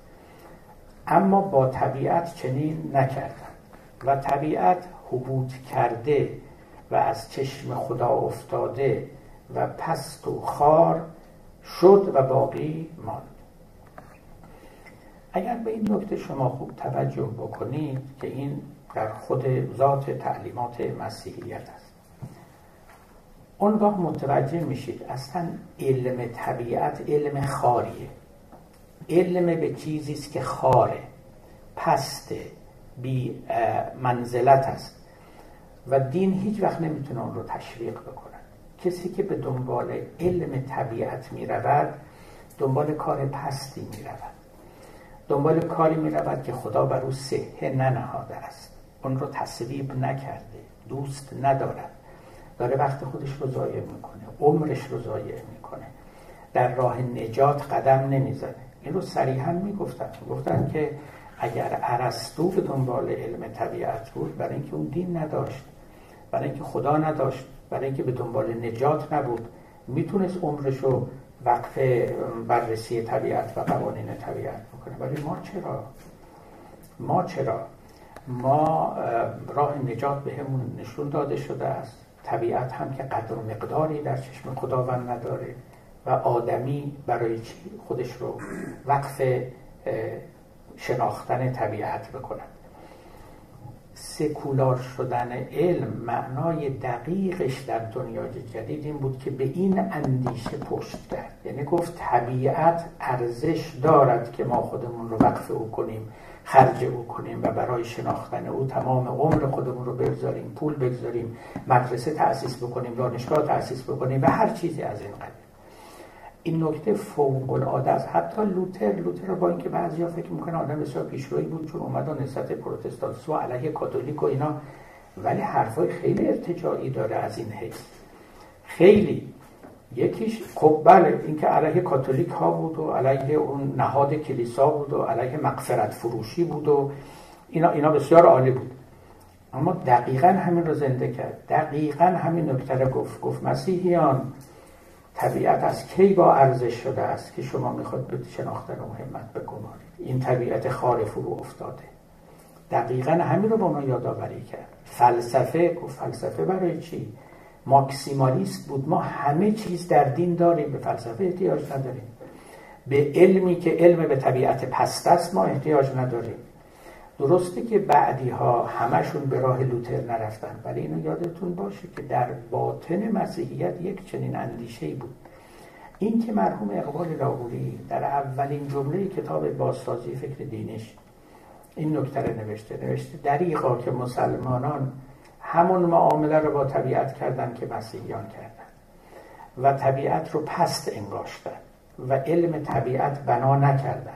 اما با طبیعت چنین نکردند و طبیعت هبوط کرده و از چشم خدا افتاده و پست و خار شد و باقی ماند. اگر به این نکته شما خوب توجه بکنید که این در خود ذات تعلیمات مسیحیت است، اون وقت متوجه میشید اصلا علم طبیعت علم خاریه، علم به چیزی است که خاره، پسته، بی منزلت است و دین هیچ وقت نمیتونه اون رو تشویق بکنه. کسی که به دنبال علم طبیعت می رود دنبال کار پستی می رود، دنبال کاری می رود که خدا بر او صحه ننهاده است، اون رو تصویب نکرده، دوست ندارد، داره وقت خودش رو ضایع میکنه، عمرش رو ضایع میکنه، در راه نجات قدم نمیزنه. این رو صریحا میگفتن، گفتن که اگر ارسطو به دنبال علم طبیعت بود برای اینکه اون دین نداشت، برای اینکه خدا نداشت، برای اینکه به دنبال نجات نبود، میتونست عمرش رو وقف بررسی طبیعت و قوانین طبیعت بکنه. ولی ما چرا ما راه نجات به همون نشون داده شده است، طبیعت هم که قدر و مقداری در چشم خداوند نداره و آدمی برای چی خودش رو وقف شناختن طبیعت بکنه. سکولار شدن علم معنای دقیقش در دنیای جدید این بود که به این اندیشه پشت داد، یعنی گفت طبیعت ارزش دارد که ما خودمون رو وقف او کنیم، خرج او کنیم و برای شناختن او تمام عمر خودمون رو بگذاریم، پول بگذاریم، مدرسه تأسیس بکنیم، دانشگاه تأسیس بکنیم و هر چیزی از این قبیل. این نکته فوق العاده است. حتی لوتر با اینکه بعضیا فکر میکنه آدم بسیار پیشرویی بود چون اومد و نسبت پروتستانسو علیه کاتولیک و اینا، ولی حرفای خیلی ارتجاعی داره از این حیث، خیلی. یکیش خب بله اینکه علیه کاتولیک ها بود و علیه اون نهاد کلیسا بود و علیه مغفرت فروشی بود و اینا بسیار عالی بود، اما دقیقاً همین رو زنده کرد، دقیقاً همین نکته رو گفت مسیحیان طبیعت از کی با ارزش شده است که شما میخواد به شناختن و مهمت بگمارید؟ این طبیعت خار فرو افتاده. دقیقاً همین رو با ما یادآوری کرد. فلسفه برای چی؟ ماکسیمالیست بود، ما همه چیز در دین داریم، به فلسفه احتیاج نداریم، به علمی که علم به طبیعت پست است ما احتیاج نداریم. درسته که بعدی ها همشون به راه لوتر نرفتن، ولی اینو یادتون باشه که در باطن مسیحیت یک چنین اندیشه‌ای بود. این که مرحوم اقبال لاهوری در اولین جمله کتاب بازسازی فکر دینش این نکته رو نوشته دریغا که مسلمانان همون معامله رو با طبیعت کردن که مسیحیان کردن و طبیعت رو پست انگاشتن و علم طبیعت بنا نکردن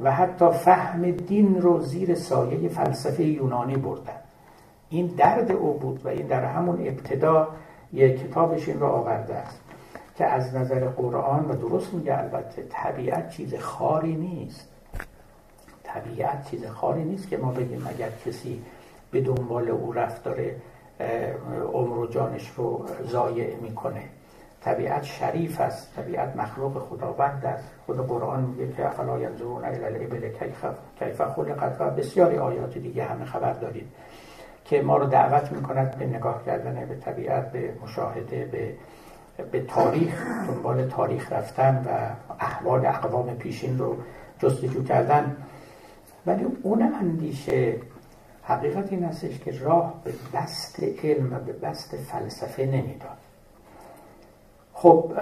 و حتی فهم دین رو زیر سایه فلسفه یونانی بردن. این درد او بود و این در همون ابتدا یک کتابش این رو آورده است که از نظر قرآن، و درست میگه البته، طبیعت چیز خاری نیست، طبیعت چیز خاری نیست که ما بگیم اگر کسی به دنبال او رفت داره عمر و جانش رو ضایع میکنه. طبیعت شریف است، طبیعت مخلوق خداوند است. خود قرآن میگه که افلا ینظرون الی الابل کیف خلقت و بسیاری آیات دیگه همه خبر دارید که ما رو دعوت میکند به نگاه کردن به طبیعت، به مشاهده، به تاریخ، دنبال تاریخ رفتن و احوال اقوام پیشین رو جستجو کردن. ولی اون اندیشه حقیقت این استش که راه به بسط علم و به بسط فلسفه نمیداد. خب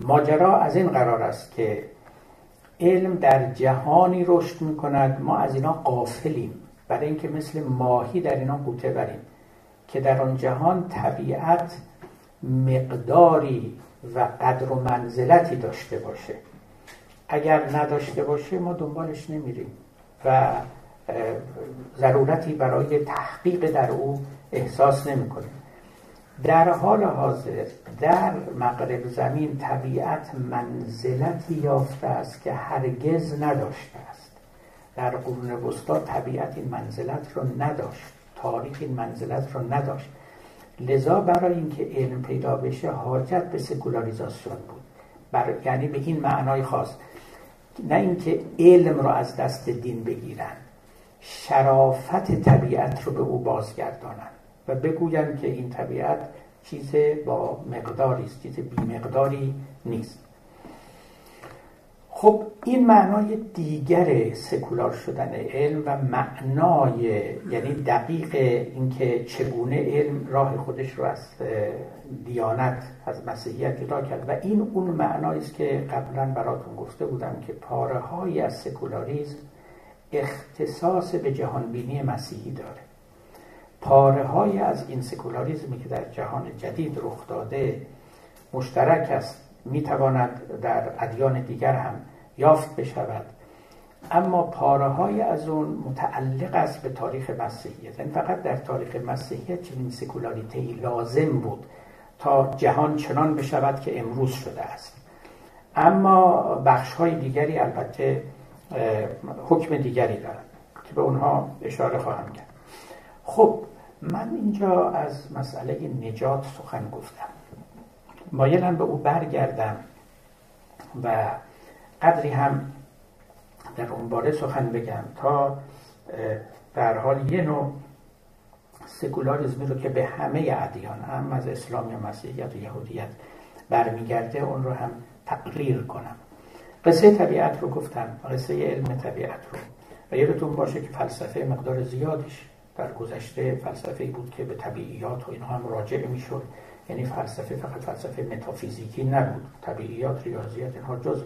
ماجرا از این قرار است که علم در جهانی رشد میکند، ما از اینا غافلیم، برای اینکه مثل ماهی در اینا غوطه بریم که در آن جهان طبیعت مقداری و قدر و منزلتی داشته باشه. اگر نداشته باشه ما دنبالش نمیریم و ضرورتی برای تحقیق در او احساس نمیکنیم. در حال حاضر در مغرب زمین طبیعت منزلتی یافته است که هرگز نداشته است. در قرون وسطا طبیعت این منزلت را نداشت، تاریخ این منزلت را نداشت. لذا برای اینکه علم پیدا بشه حاجت به سکولاریزاسیون بود، یعنی به این معنای خاص، نه اینکه علم را از دست دین بگیرن، شرافت طبیعت رو به او بازگردانند و بگویند که این طبیعت چیز با مقداری است، چیز بی مقداری نیست. خب این معنای دیگر سکولار شدن علم و معنای، یعنی دقیق اینکه چگونه علم راه خودش رو از دیانت، از مسیحیت جدا کرد، و این اون معنایی است که قبلا براتون گفته بودم که پاره‌هایی از سکولاریسم اختصاص به جهانبینی مسیحی داره. پاره‌هایی از این سکولاریسمی که در جهان جدید رخ داده مشترک است، میتواند در ادیان دیگر هم یافت بشود، اما پاره‌های از اون متعلق است به تاریخ مسیحیت. یعنی فقط در تاریخ مسیحیت چنین سکولاریته‌ای لازم بود تا جهان چنان بشود که امروز شده است. اما بخش‌های دیگری البته حکم دیگری دارند که به اونها اشاره خواهم کرد. خب من اینجا از مسئله نجات سخن گفتم، مایلم به او برگردم و قدری هم در اون باره سخن بگم تا در حال یه نوع سکولاریسمی رو که به همه ادیان، هم از اسلام یا مسیحیت و یهودیت برمیگرده، اون رو هم تقریر کنم. قصه طبیعت رو گفتم، قصه علم طبیعت رو، و یادتون باشه که فلسفه مقدار زیادش در گذشته فلسفه‌ای بود که به طبیعیات و اینها هم راجع میشد. یعنی فلسفه فقط فلسفه متافیزیکی نبود، طبیعیات، ریاضیات اینها جزء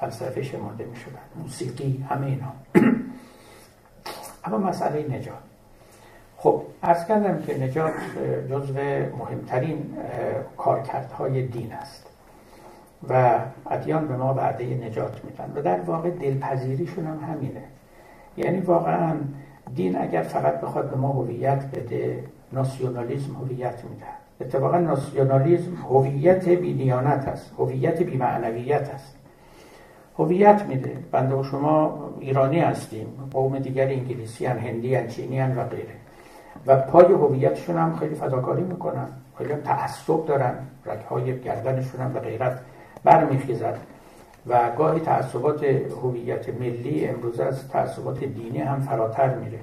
فلسفه شمرده می شدن، موسیقی، همه اینا. اما مسئله نجات، خب عرض کردم که نجات جزء مهمترین کارکردهای دین است و ادیان به ما وعده نجات میدن و در واقع دلپذیریشون هم همینه. یعنی واقعا دین اگر فقط بخواد به ما هویت بده، ناسیونالیسم هویت میده. اتفاقا ناسیونالیسم هویت بی‌دیانت است، هویت بی‌معنویت است. هویت میده، بنده و شما ایرانی هستیم، قوم دیگر انگلیسی هن، هندی هن، چینی هن و غیره، و پای هویتشون هم خیلی فداکاری میکنن، خیلی هم تعصب دارن، رگهای گردنشون هم به غیرت برمیخیزد و گاهی تعصبات هویت ملی امروز از تعصبات دینی هم فراتر میره.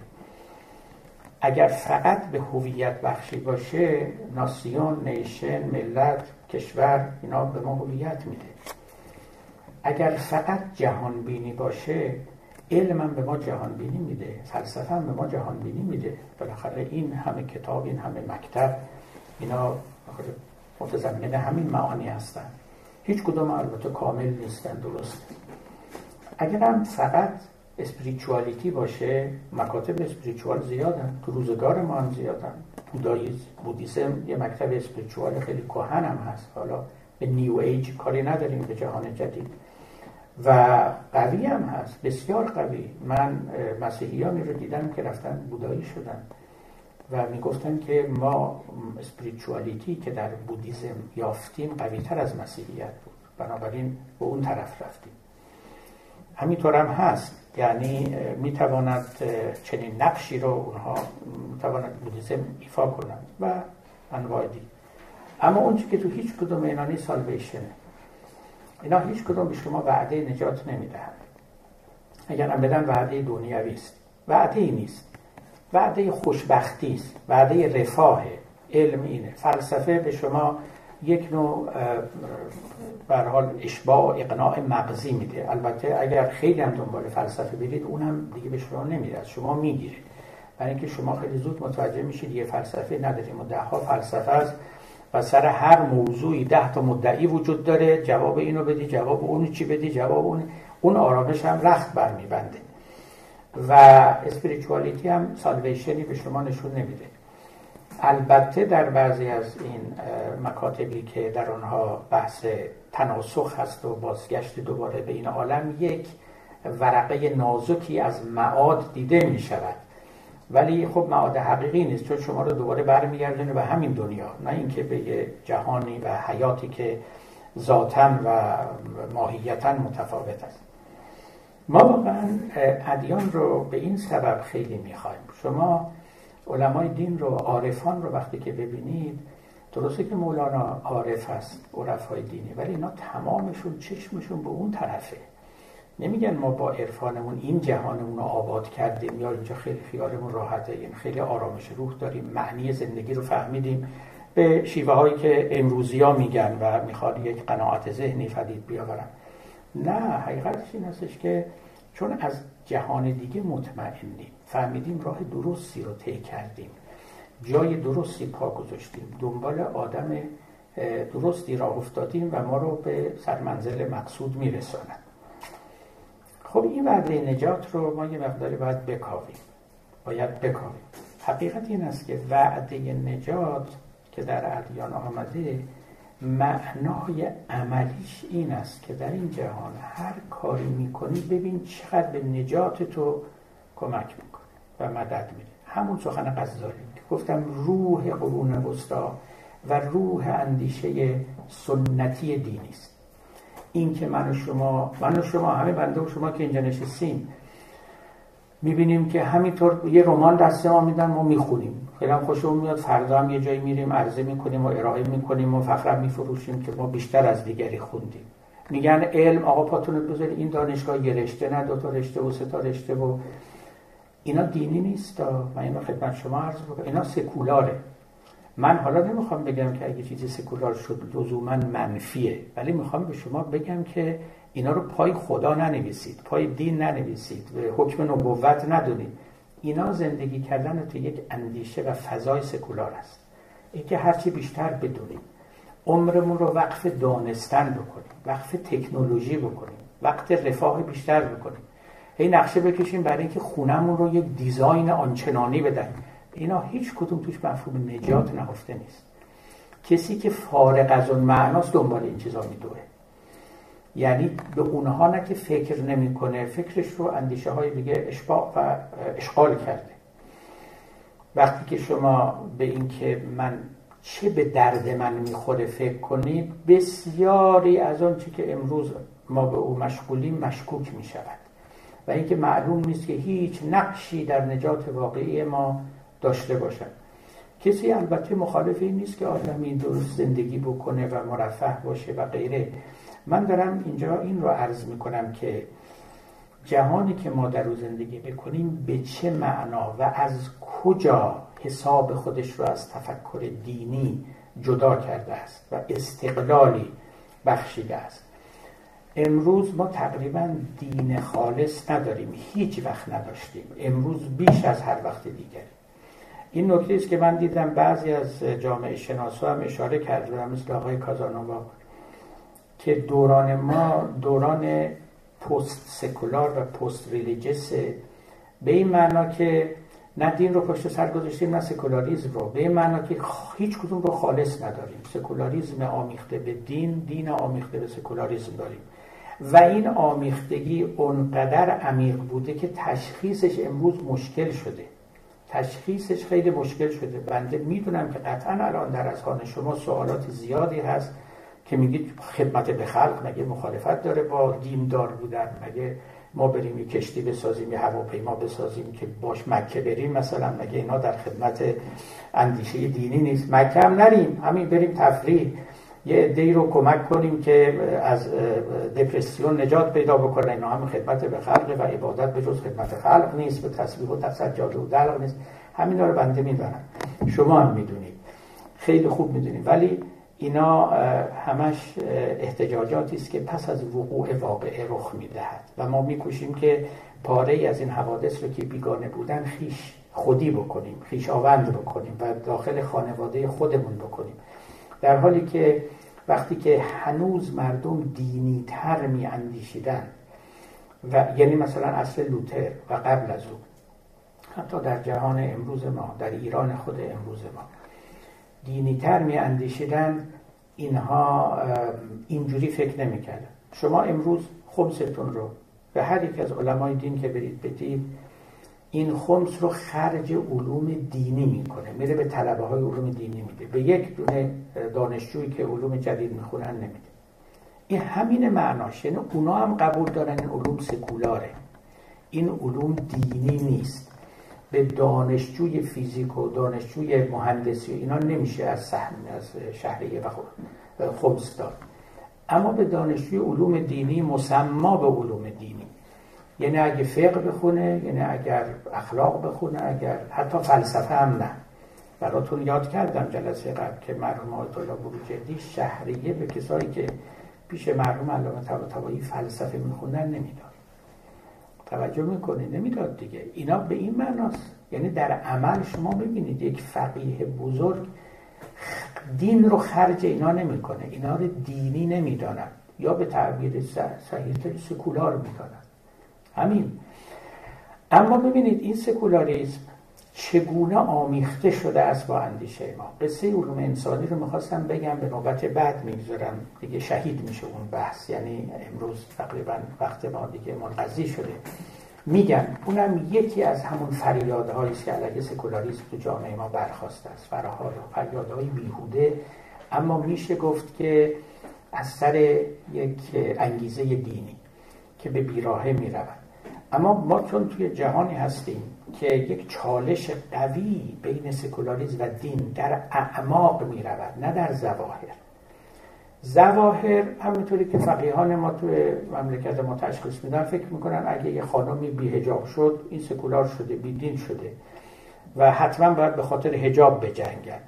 اگر فقط به هویت بخشی باشه، ناسیون، نیشن، ملت، کشور، اینا به ما هویت میده. اگر فقط جهان بینی باشه، علم هم به ما جهان بینی میده، فلسفه هم به ما جهان بینی میده. بالاخره این همه کتاب، این همه مکتب، اینا متضمن همین معانی هستن. هیچ کدوم البته کامل نیستن، درست. اگر هم فقط اسپریچوالیتی باشه، مکاتب اسپریچوال زیادن، تو روزگار ما هم زیادن. بودیسم یه مکتب اسپریچوال خیلی کهن هم هست، حالا به نیو ایج کاری نداریم، به جهان جدید، و قوی هم هست، بسیار قوی. من مسیحیانی رو دیدم که رفتن بودایی شدن و میگفتن که ما اسپریچوالیتی که در بودیسم یافتیم قوی تر از مسیحیت بود، بنابراین به اون طرف رفتیم. همینطور هم هست، یعنی میتواند چنین نقشی رو اونها میتواند بودیسم ایفا کنند و انواع دیگر. اما اون چی که تو هیچ کدوم اینا نیست، سالویشنه. اینا هیچ کدوم به شما وعده نجات نمیدهند، اگر هم بدن وعده دنیوی است، وعده ای نیست، وعده خوشبختی است، وعده رفاه. علم اینه. فلسفه به شما یک نوع به هر حال اشباع، اقناع مغزی میده. البته اگر خیلی هم دنبال فلسفه برید، اونم دیگه به شما نمیده، از شما میگیره، برای اینکه شما خیلی زود متوجه میشید یه فلسفه نداریم و ده ها فلسفه است و سر هر موضوعی 10 تا مدعی وجود داره، جواب اینو بدی، جواب اونو چی بدی، جواب اون آرامش هم رخت برمیبنده. و اسپریچوالیتی هم سالویشنی به شما نشون نمیده. البته در بعضی از این مکاتبی که در آنها بحث تناسخ هست و بازگشت دوباره به این عالم، یک ورقه نازکی از معاد دیده می شود، ولی خب معاد حقیقی نیست، چون شما رو دوباره برمیگردونه به همین دنیا، نه اینکه به یه جهانی و حیاتی که ذاتاً و ماهیتاً متفاوت است. ما واقعاً ادیان رو به این سبب خیلی میخوایم. شما علمای دین رو، عارفان رو وقتی که ببینید، درسته که مولانا عارف است، عرفای دینی، ولی اینا تمامشون چشمشون به اون طرفه. نمیگن ما با عرفانمون این جهانمون رو آباد کردیم یا اینجا خیلی خیالمون راحته، یعنی خیلی آرامش روح داریم، معنی زندگی رو فهمیدیم، به شیوه هایی که امروزی ها میگن و میخواد یک قناعت ذهنی پدید بیاورن. نه، حقیقتش این هستش که چون از جهان دیگه مطمئنیم، فهمیدیم راه درستی رو طی کردیم، جای درستی پا گذاشتیم، دنبال آدم درستی راه افتادیم و ما رو به سرمنزل مقصود میرساند. خب این وعده نجات رو ما یه مقداری باید بکاویم. حقیقت این است که وعده نجات که در ادیان آمده، معنای عملیش این است که در این جهان هر کاری میکنی ببین چقدر به نجات تو کمک میکنه و مدد میده. همون سخن غزالی که گفتم، روح قرون وسطی و روح اندیشه سنتی دینی است. این که من و شما همه بنده و شما که اینجا نشستیم میبینیم که همینطور یه رمان دست ما میدن، ما میخونیم، خیلی هم خوشمون میاد، فردا هم یه جایی میریم عرضه میکنیم و ارائه میکنیم و فخرم میفروشیم که ما بیشتر از دیگری خوندیم. میگن علم، آقا پاتونو بذارید، این دانشگاه یه رشته نه، دو تا رشته و سه تا رشته و اینا دینی نیست. من اینو خدمت شما عرض میکنم، اینا سکولاره. من حالا نمیخوام بگم که اگه چیزی سکولار شد لزوما منفیه، ولی میخوام به شما بگم که اینا رو پای خدا ننویسید، پای دین ننویسید، به حکم نبوت ندونید. اینا زندگی کردن تو یک اندیشه و فضای سکولار است. اینکه هرچی بیشتر بدونیم، عمرمون رو وقف دانستن بکنیم، وقف تکنولوژی بکنیم، وقت رفاه بیشتر بکنیم، هی نقشه بکشیم برای اینکه خونمون رو یک دیزاین آنچنانی بدن. اینا هیچ کدوم توش مفهوم نجات نهفته نیست. کسی که فارغ از اون معناست دنبال این چیزا میدوه، یعنی به اونها نه که فکر نمیکنه، فکرش رو اندیشه های دیگه اشباع و اشغال کرده. وقتی که شما به این که من چه به درد من میخوره فکر کنید، بسیاری از اون چی که امروز ما به او مشغولیم مشکوک میشود و اینکه معلوم نیست که هیچ نقشی در نجات واقعی ما داشته باشد. کسی البته مخالف این نیست که آدمی درست زندگی بکنه و مرفه باشه و غیره. من دارم اینجا این رو عرض میکنم که جهانی که ما در او زندگی بکنیم به چه معنا و از کجا حساب خودش رو از تفکر دینی جدا کرده است و استقلالی بخشیده است. امروز ما تقریبا دین خالص نداریم، هیچ وقت نداشتیم، امروز بیش از هر وقت دیگری. این نکته است که من دیدم بعضی از جامعه شناسا هم اشاره کردن، مثل آقای کازانووا، که دوران ما دوران پست سکولار و پست ریلیجیس، به این معنا که نه دین رو پشت سر گذاشتیم نه سکولاریسم رو، به این معنا که هیچ کدوم رو خالص نداریم. سکولاریسم آمیخته به دین، دین آمیخته به سکولاریسم داریم و این آمیختگی اونقدر عمیق بوده که تشخیصش امروز مشکل شده، تشخیصش خیلی مشکل شده. بنده میدونم که قطعا الان در اذهان شما سوالات زیادی هست که میگید خدمت به خلق مگه مخالفت داره با دیندار بودن؟ مگه ما بریم یه کشتی بسازیم، یه هواپیما بسازیم که باش مکه بریم مثلا، مگه اینا در خدمت اندیشه دینی نیست؟ مکه هم نریم، همین بریم تفریح، یه عده‌ای رو کمک کنیم که از دپرسیون نجات پیدا بکنن، اینا هم خدمت به خلق و عبادت به جز خدمت خلق نیست، به تسبیح و سجاده و دلق نیست. همینا رو بنده میدونم، شما هم میدونید، خیلی خوب میدونید، ولی اینا همش احتجاجاتی است که پس از وقوع واقعه رخ میدهد و ما میکوشیم که پاره از این حوادث رو که بیگانه بودن خیش خودی بکنیم، خیشاوند بکنیم و داخل خانواده خودمون بکنیم، در حالی که وقتی که هنوز مردم دینی تر می اندیشیدن و یعنی مثلا اصل لوتر و قبل از اون، حتی در جهان امروز ما، در ایران خود امروز ما دینی تر می اندیشیدن، اینها اینجوری فکر نمی کردن. شما امروز خمستون رو به هر یک از علمای دین که برید بدید، این خمس رو خرج علوم دینی میکنه، میره به طلبه های علوم دینی میده، به یک دونه دانشجویی که علوم جدید میخونن نمیده. این همین معناش، یعنی اونا هم قبول دارن این علوم سکولاره، این علوم دینی نیست. به دانشجوی فیزیک و دانشجوی مهندسی اینا نمیشه از شهریه و خمس داد، اما به دانشجوی علوم دینی، مسما به علوم دینی، یعنی اگه فقه بخونه، یعنی اگر اخلاق بخونه، اگر حتی فلسفه هم نه، براتون یاد کردم جلسه قبل که مرحوم آیت الله بروجردی شهریه به کسایی که پیش مرحوم علامه طباطبایی فلسفه میخوندن نمیداد. توجه میکنید؟ نمیداد دیگه. اینا به این معناست، یعنی در عمل شما ببینید یک فقیه بزرگ دین رو خرج اینا نمیکنه، اینا رو دینی نمیدانن یا به تعبیر صحیح‌تر سکولار میدانن. همین. اما ببینید این سکولاریسم چگونه آمیخته شده است با اندیشه ما. قصه علوم انسانی رو میخواستم بگم، به نوبت بعد میگذارم دیگه، شهید میشه اون بحث، یعنی امروز تقریبا وقت ما دیگه منقضی شده. میگم اونم یکی از همون فریادهایی است که علیه سکولاریسم تو جامعه ما برخاسته است، فریادهای بیهوده، اما میشه گفت که از سر یک انگیزه دینی که به بیراهه میرود. اما ما چون توی جهانی هستیم که یک چالش قوی بین سکولاریسم و دین در اعماق می رود، نه در ظواهر. ظواهر همونطوری که فقیهان ما توی مملکت ما تشخیص میدن، فکر میکنن اگه یه خانمی بی حجاب شد این سکولار شده، بی دین شده و حتما باید به خاطر حجاب بجنگن.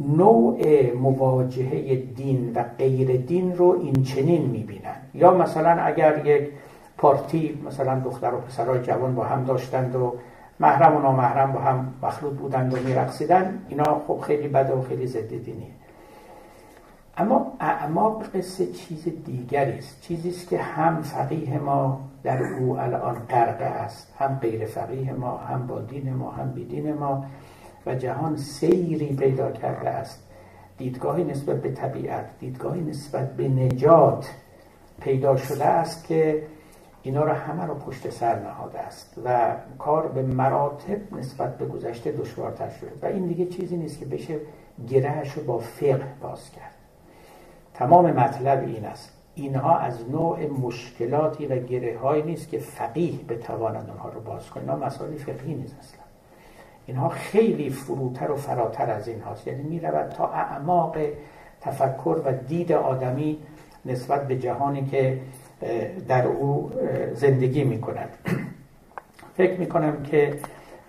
نوع مواجهه دین و غیر دین رو این چنین میبینن. یا مثلا اگر یک پارتی مثلا دختر و پسرای جوان با هم داشتند و محرم و نامحرم با هم مخلوط بودند و میرقصیدن، اینا خب خیلی بده و خیلی ضد دینیه. اما اعماق قصه چیز دیگری است، چیزی است که هم فقیه ما در او الان غرقه است، هم غیر فقیه ما، هم با دین ما، هم بی دین ما، و جهان سیری پیدا کرده است. دیدگاهی نسبت به طبیعت، دیدگاهی نسبت به نجات پیدا شده است که اینا را همه را پشت سر نهاده است و کار به مراتب نسبت به گذشته دشوارتر شده و این دیگه چیزی نیست که بشه گرهش رو با فقه باز کرد. تمام مطلب این است، اینها از نوع مشکلاتی و گره‌هایی نیست که فقیه بتواند اونها رو باز کنه، اینا مسائل فقهی نیست اصلا، اینها خیلی فروتر و فراتر از این هاست، یعنی میرود تا اعماق تفکر و دید آدمی نسبت به جهانی که در او زندگی می کند. فکر می کنم که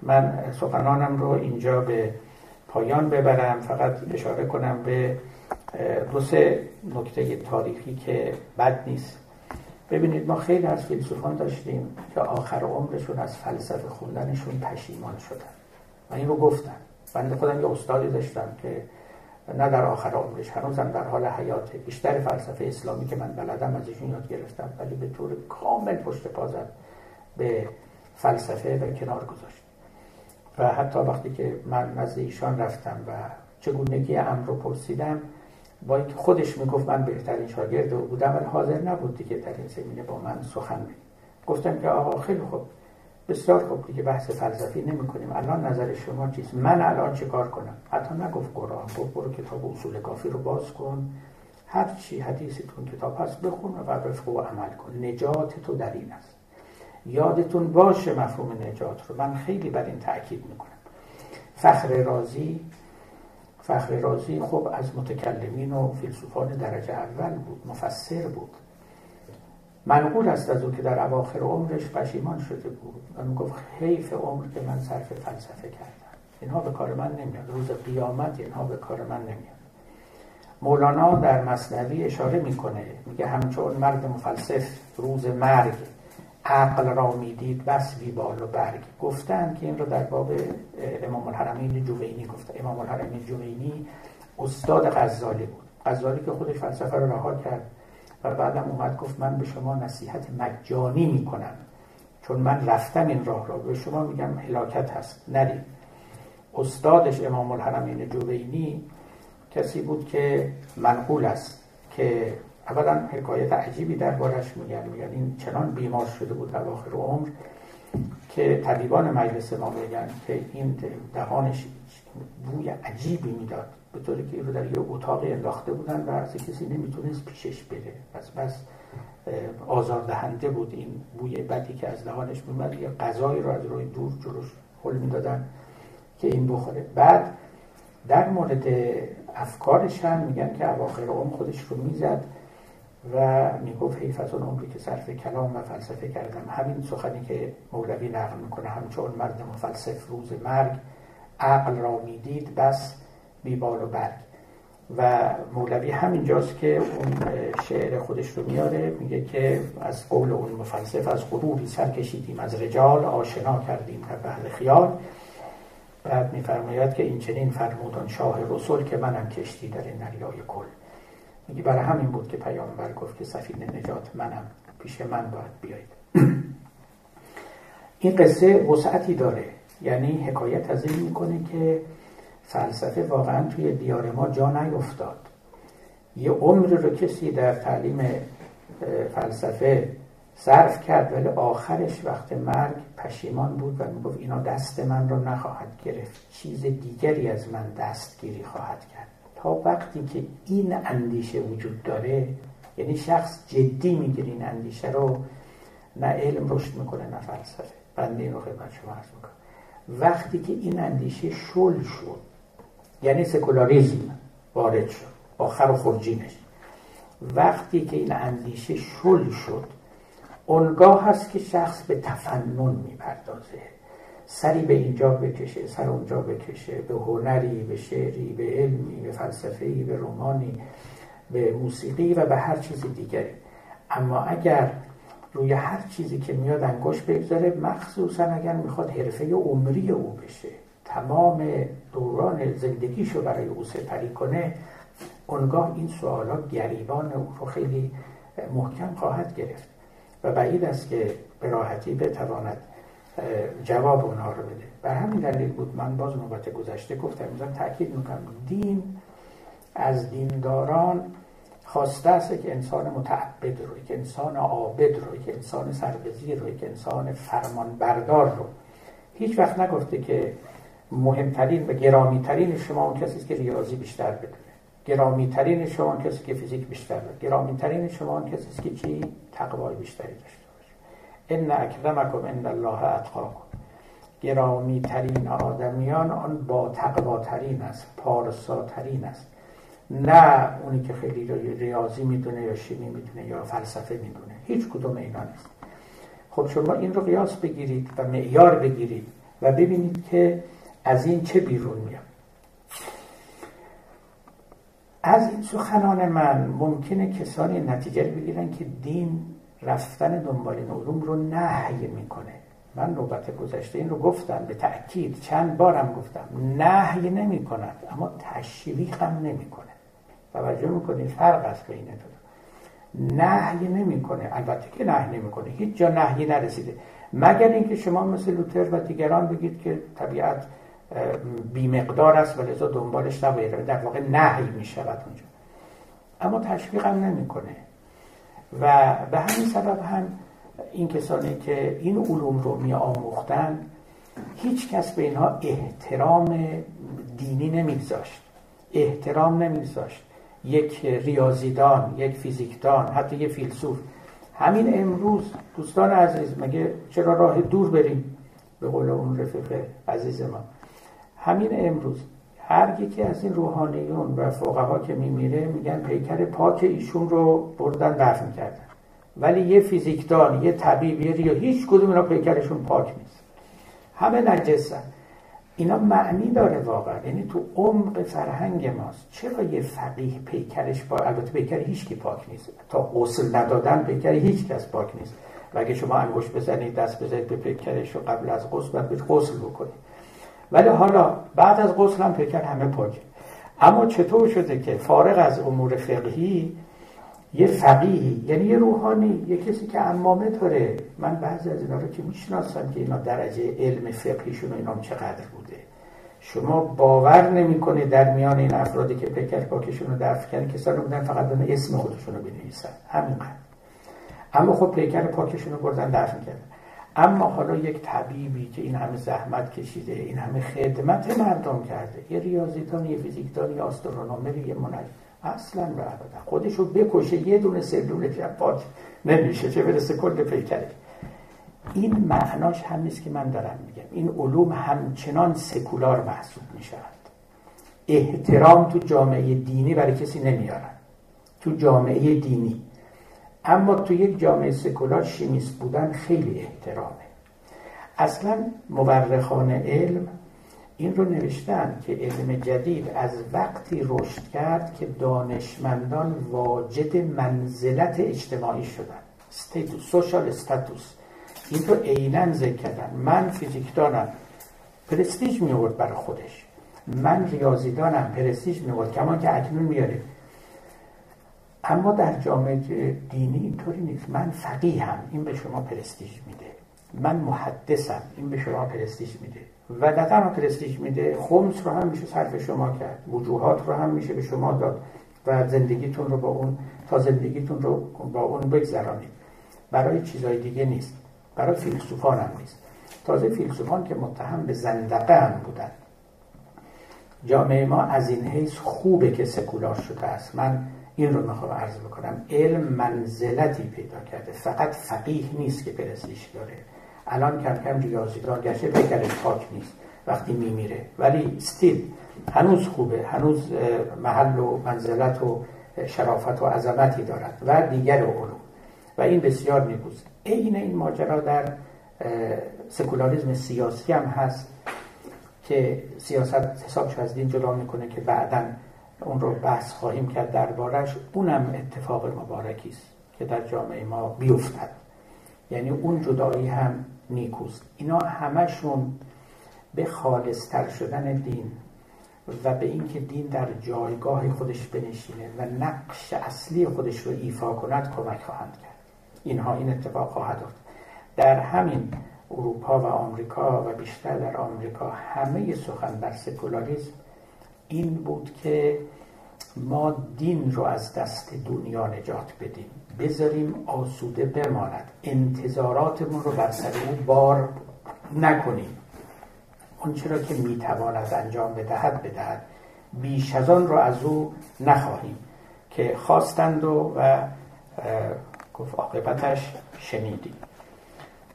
من سخنانم رو اینجا به پایان ببرم، فقط اشاره کنم به دو سه نکته تاریخی که بد نیست. ببینید ما خیلی از فیلسوفان داشتیم که آخر عمرشون از فلسفه خوندنشون پشیمان شدن. من این رو گفتم، بنده خودم یه استادی داشتم که نه در آخر عمرش، هنوزم در حال حیاته، بیشتر فلسفه اسلامی که من بلدم ازشون یاد گرفتم، ولی به طور کامل پشت پا زد به فلسفه و کنار گذاشت. و حتی وقتی که من نزد ایشان رفتم و چگونگی امر رو پرسیدم، با اینکه خودش میگفت من بهترین شاگرد او بودم، ولی حاضر نبود دیگه در این زمینه با من سخن بگه. گفتم که آقا خیلی خوب، بسیار خوب، دیگه بحث فلسفی نمی کنیم، الان نظر شما چیست؟ من الان چه کار کنم؟ حتی نگفت قرآن، گفت برو کتاب اصول کافی رو باز کن، هر چی حدیثتون کتاب هست بخون و وفق او عمل کن، نجات تو در این است. یادتون باشه مفهوم نجات رو، من خیلی بر این تأکید میکنم. فخر رازی خب از متکلمین و فیلسوفان درجه اول بود، مفسر بود، منقول است از اون که در اواخر عمرش پشیمان شده بود و میگفت حیف عمر که من صرف فلسفه کردم، اینها به کار من نمیاد، روز قیامت اینها به کار من نمیاد. مولانا در مثنوی اشاره میکنه، میگه همچون مرد مفلسف روز مرگ عقل را میدید بس بیبال و برگ. گفتن که این رو در باب امام الحرمین الجوینی گفتن. امام الحرمین الجوینی استاد غزالی بود، غزالی که خودش فلسفه رو رها کرد و بعدم اومد گفت من به شما نصیحت مجانی میکنم، چون من رفتم این راه را، به شما میگم هلاکت هست، نرید. استادش امام الحرمین الجوینی کسی بود که منقول است که اولا حکایت عجیبی دربارش میگن این چنان بیمار شده بود در آخر عمر که طبیبان مجلس ما میگن که این دهانش بوی عجیبی میداد، به طوری که این رو در یه اتاقی انداخته بودن و از کسی نمیتونست پیشش بره، بس آزاردهنده بود این بوی بدی که از دهانش میومد. یه غذایی رو از روی دور جلوش هل میدادن که این بخوره. بعد در مورد افکارش هم میگن که اواخر عمر خودش رو میزد و میگفت حیف از اون عمری که صرف کلام و فلسفه کردم. همین سخنی که مولوی نقل میکنه، همچون مرد مفلسف روز مرگ عقل را میدید بس بیبال و برگ. و مولوی همینجاست که اون شعر خودش رو میاره، میگه که از قول اون مفلسف از غروبی سر کشیدیم، از رجال آشنا کردیم تا اهل خیال. بعد میفرماید که این چنین فرمودان شاه رسول که منم کشتی در این دریای کل. میگه برای همین بود که پیامبر گفت که سفینه نجات منم، پیش من باید بیایید. این قصه وسعتی داره، یعنی حکایت از این میکنه که فلسفه واقعا توی دیار ما جا نیفتاد. یه عمر رو کسی در تعلیم فلسفه صرف کرد، ولی آخرش وقت مرگ پشیمان بود و میگفت اینا دست من رو نخواهد گرفت، چیز دیگری از من دستگیری خواهد کرد. تا وقتی که این اندیشه وجود داره، یعنی شخص جدی میگیره این اندیشه رو، نه علم رشد میکنه نه فلسفه. بنده این رو خدمت شما عرض میکنم. وقتی که این اندیشه شل شد، یعنی سکولاریزم وارد شد، آخر و خرجینش، وقتی که این اندیشه شل شد، اونگاه هست که شخص به تفنن میپردازه، سری به اینجا بکشه، سر اونجا بکشه، به هنری، به شعری، به علمی، به فلسفهی، به رمانی، به موسیقی و به هر چیز دیگری. اما اگر روی هر چیزی که میاد انگشت بگذاره، مخصوصا اگر میخواد حرفه عمری او بشه، تمام دوران زندگیشو برای او سپری کنه، اونگاه این سوالا گریبان او رو خیلی محکم خواهد گرفت و بعید است که به راحتی بتواند جواب اونها رو بده. بر همین دلیل بود من باز نوبت گذشته گفتم، امروز تاکید میکنم، دین از دینداران خواسته است که انسان متعبد رو، که انسان عابد رو، که انسان سربزیر رو، که انسان فرمانبردار رو. هیچ وقت نگفته که مهمترین و گرامیترین شما اون کسی است که ریاضی بیشتر بدونه، گرامیترین شما اون کسی که فیزیک بیشتر بدونه، گرامیترین شما اون کسی است که چی؟ تقوای بیشتری داشته باشه. ان اکرمکم عند الله اتقاکم. گرامیترین آدمیان آن با تقواترین است، پارساترین است، نه اونی که خیلی ریاضی میدونه یا شیمی میدونه یا فلسفه میدونه. هیچ کدوم اینا نیست. خب شما این رو قیاس بگیرید و معیار بگیرید و ببینید که از این چه بیرون میاد. از این سخنان من ممکنه کسانی نتیجه بگیرن که دین رفتن دنبال این علوم رو نهی میکنه. من نوبت گذشته این رو گفتم، به تأکید چند بارم گفتم، نهی نمی کند اما تشویق هم نمی کنه. توجه میکنید فرق است بین دو تا. نهی نمی کنه، البته که نهی نمی کنه، هیچ جا نهی نرسیده، مگر اینکه شما مثل لوتر و دیگران بگید که طبیعت بی‌مقدار است و لذا دنبالش نباید، در واقع نهی می شود اونجا، اما تشویق هم نمی کنه. و به همین سبب هم این کسانی که این علوم رو می آموختن، هیچ کس به اینها احترام دینی نمیگذاشت، احترام نمیگذاشت. یک ریاضیدان، یک فیزیکدان، حتی یک فیلسوف. همین امروز دوستان عزیز، مگه چرا راه دور بریم، به قول اون رفیق عزیز ما، همین امروز هر یکی از این روحانیون و فقها که میمیره میگن پیکر پاک ایشون رو بردن دفن کردن، ولی یه فیزیکدان، یه طبیب، یه ریاضی، هیچ کدوم اینا پیکرشون پاک نیست، همه نجسن. اینا معنی داره واقعا، یعنی تو عمق فرهنگ ماست. چرا یه فقیه پیکرش پاک، البته پیکر هیچ کی پاک نیست، تا غسل ندادن پیکر هیچ کس پاک نیست، و اگه شما انگشت بزنید، دست بزنید به پیکرش رو قبل از غسل باید غسل بکنید، ولی حالا بعد از غسل هم پیکر همه پاکه. اما چطور شده که فارغ از امور فقهی یه فقیه، یعنی یه روحانی، یه کسی که عمامه داره، من بعضی از اینا رو که میشناسم که اینا درجه علم فقهیشون و اینام چقدر بوده، شما باور نمیکنه در میان این افرادی که پیکر پاکشون رو دفن کردن کسانی رو بودن فقط دارن اسم خودشون رو بنویسن، همینقدر. اما خب پیکر پاکشون رو بردن دفن کردن. اما حالا یک طبیبی که این همه زحمت کشیده، این همه خدمت مردم کرده، یه ریاضیدان، یه فیزیکدان، یه آسترونومر، یه منجم، اصلا به ابدا خودشو بکشه یه دونه سلول پاک نمیشه، چه برسه کل پیکره. این معناش هم نیست که من دارم میگم. این علوم همچنان سکولار محسوب میشوند. احترام تو جامعه دینی برای کسی نمیارن، تو جامعه دینی. اما تو یک جامعه سکولار شیمیست بودن خیلی احترامه. اصلا مورخان علم این رو نوشتن که علم جدید از وقتی رشد کرد که دانشمندان واجد منزلت اجتماعی شدند، استیتوس، سوشال استاتوس. این رو عیناً ذکر کردن. من فیزیکدانم، پرستیژ می آورد برای خودش. من ریاضیدانم، پرستیژ می آورد، کما که اکنون میاره. اما در جامعه دینی اینطوری نیست. من فقیهم، این به شما پرستیژ میده. من محدثم، این به شما پرستیژ میده. و دقیقا رو پرستیژ میده. خمس رو هم میشه صرف شما کرد، وجوهات رو هم میشه به شما داد و زندگیتون رو با اون بگذرانید. برای چیزای دیگه نیست، برای فیلسوفان هم نیست. تازه فیلسوفان که متهم به زندقه هم بودن. جامعه ما از این حیث خوبه که سکولار شده است. من این رو میخوام عرض بکنم، علم منزلتی پیدا کرده. فقط فقیه نیست که پرستیژ داره. الان کم کم ریاضیدان گشته، بکرش پاک نیست وقتی میمیره، ولی استیل هنوز خوبه، هنوز محل و منزلت و شرافت و عظمتی دارد و دیگر علوم. و این بسیار نیکوست. عین این ماجرا در سکولاریسم سیاسی هم هست که سیاست حسابش از دین جدا میکنه، که بعداً اون رو بحث خواهیم کرد دربارش. اونم اتفاق مبارکی است که در جامعه ما بیفتد، یعنی اون جدایی هم نیکوست. اینا همشون به خالصتر شدن دین و به اینکه دین در جایگاه خودش بنشینه و نقش اصلی خودش رو ایفا کند کمک خواهند کرد. اینها این اتفاق خواهد افتاد. در همین اروپا و آمریکا و بیشتر در آمریکا همه سخن بر سکولاریسم این بود که ما دین رو از دست دنیا نجات بدیم، بذاریم آسوده بماند، انتظاراتمون رو بر سر او بار نکنیم. اون چرا که میتواند انجام بدهد بدهد، بیش از آن رو از او نخواهیم. که خواستند و گفت عاقبتش شنیدیم.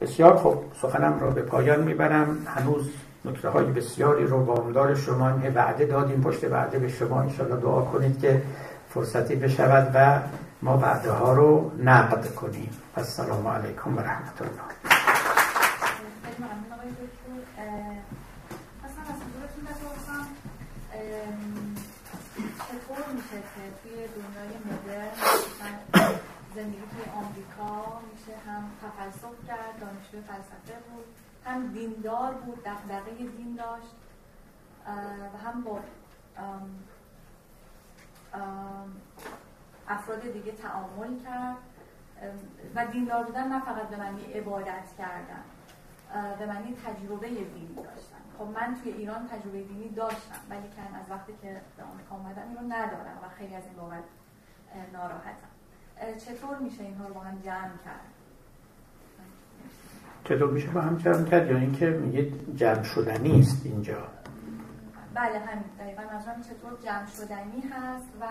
بسیار خوب، سخنم رو به پایان میبرم. هنوز نکته های بسیاری رو وامدار شما، این وعده دادیم پشت وعده به شما. انشاءالله دعا کنید که فرصتی بشود و ما وعده ها رو نقد کنیم. السلام علیکم و رحمت الله. ممنون آقای دکتر. اصلا از حضورتون بپرسم چطور میشه که توی دنیای مدرن زندگی توی آمریکا میشه هم تفلسف کرد، دانشجوی فلسفه بود، هم دیندار بود، دغدغه دین داشت و هم با افراد دیگه تعامل کرد. و دیندار بودن نه فقط به معنی عبادت کردن، به معنی تجربه دینی داشتن. خب من توی ایران تجربه دینی داشتم، ولی که از وقتی که به آمریکا اومدم اینو ندارم و خیلی از این بابت ناراحتم. چطور میشه اینها رو با هم جمع کرد؟ چطور میشه با هم جمع کرد؟ یا اینکه میگید جمع شدنی است اینجا؟ بله همین دقیقاً. منظورم چطور جمع شدنی هست و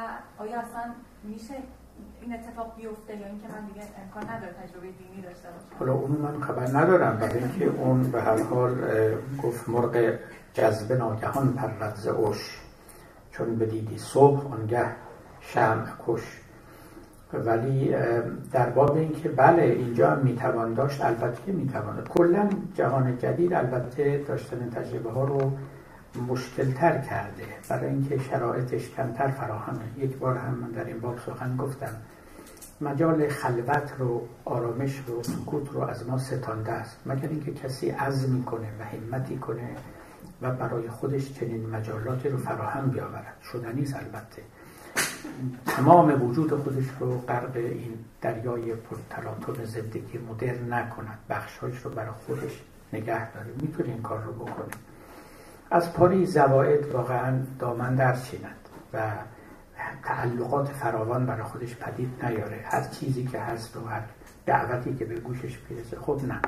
آیا اصلا میشه این اتفاق بیفته، یا اینکه من دیگه امکان نداره تجربه دینی داشته باشم؟ حالا اون من خبر ندارم، برای اینکه اون به هر حال گفت مرغ جذبه ناگهان پرد ز اوش، چون بدیدی صبح آنگه شمع کش. ولی در باب این که بله اینجا هم میتوان داشت، البته که میتوان. کلا جهان جدید البته داشتن تجربه ها رو مشکلتر کرده، برای اینکه شرایطش کمتر فراهمه. یک بار هم من در این باب سخن گفتم، مجال خلوت رو، آرامش رو، سکوت رو از ما ستانده است، مگر اینکه کسی عزمی کنه و همتی کنه و برای خودش چنین مجالاتی رو فراهم بیاورد. شدنی نیست البته، تمام وجود خودش رو غرق این دریای پرتلاطم زندگی مدرن نکند، بخشایش رو برای خودش نگه داره، میتونه این کار رو بکنه. از پاره زوائد واقعا دامن در چیند و تعلقات فراوان برای خودش پدید نیاره. هر چیزی که هست و هر دعوتی که به گوشش پیرسه، خب نه،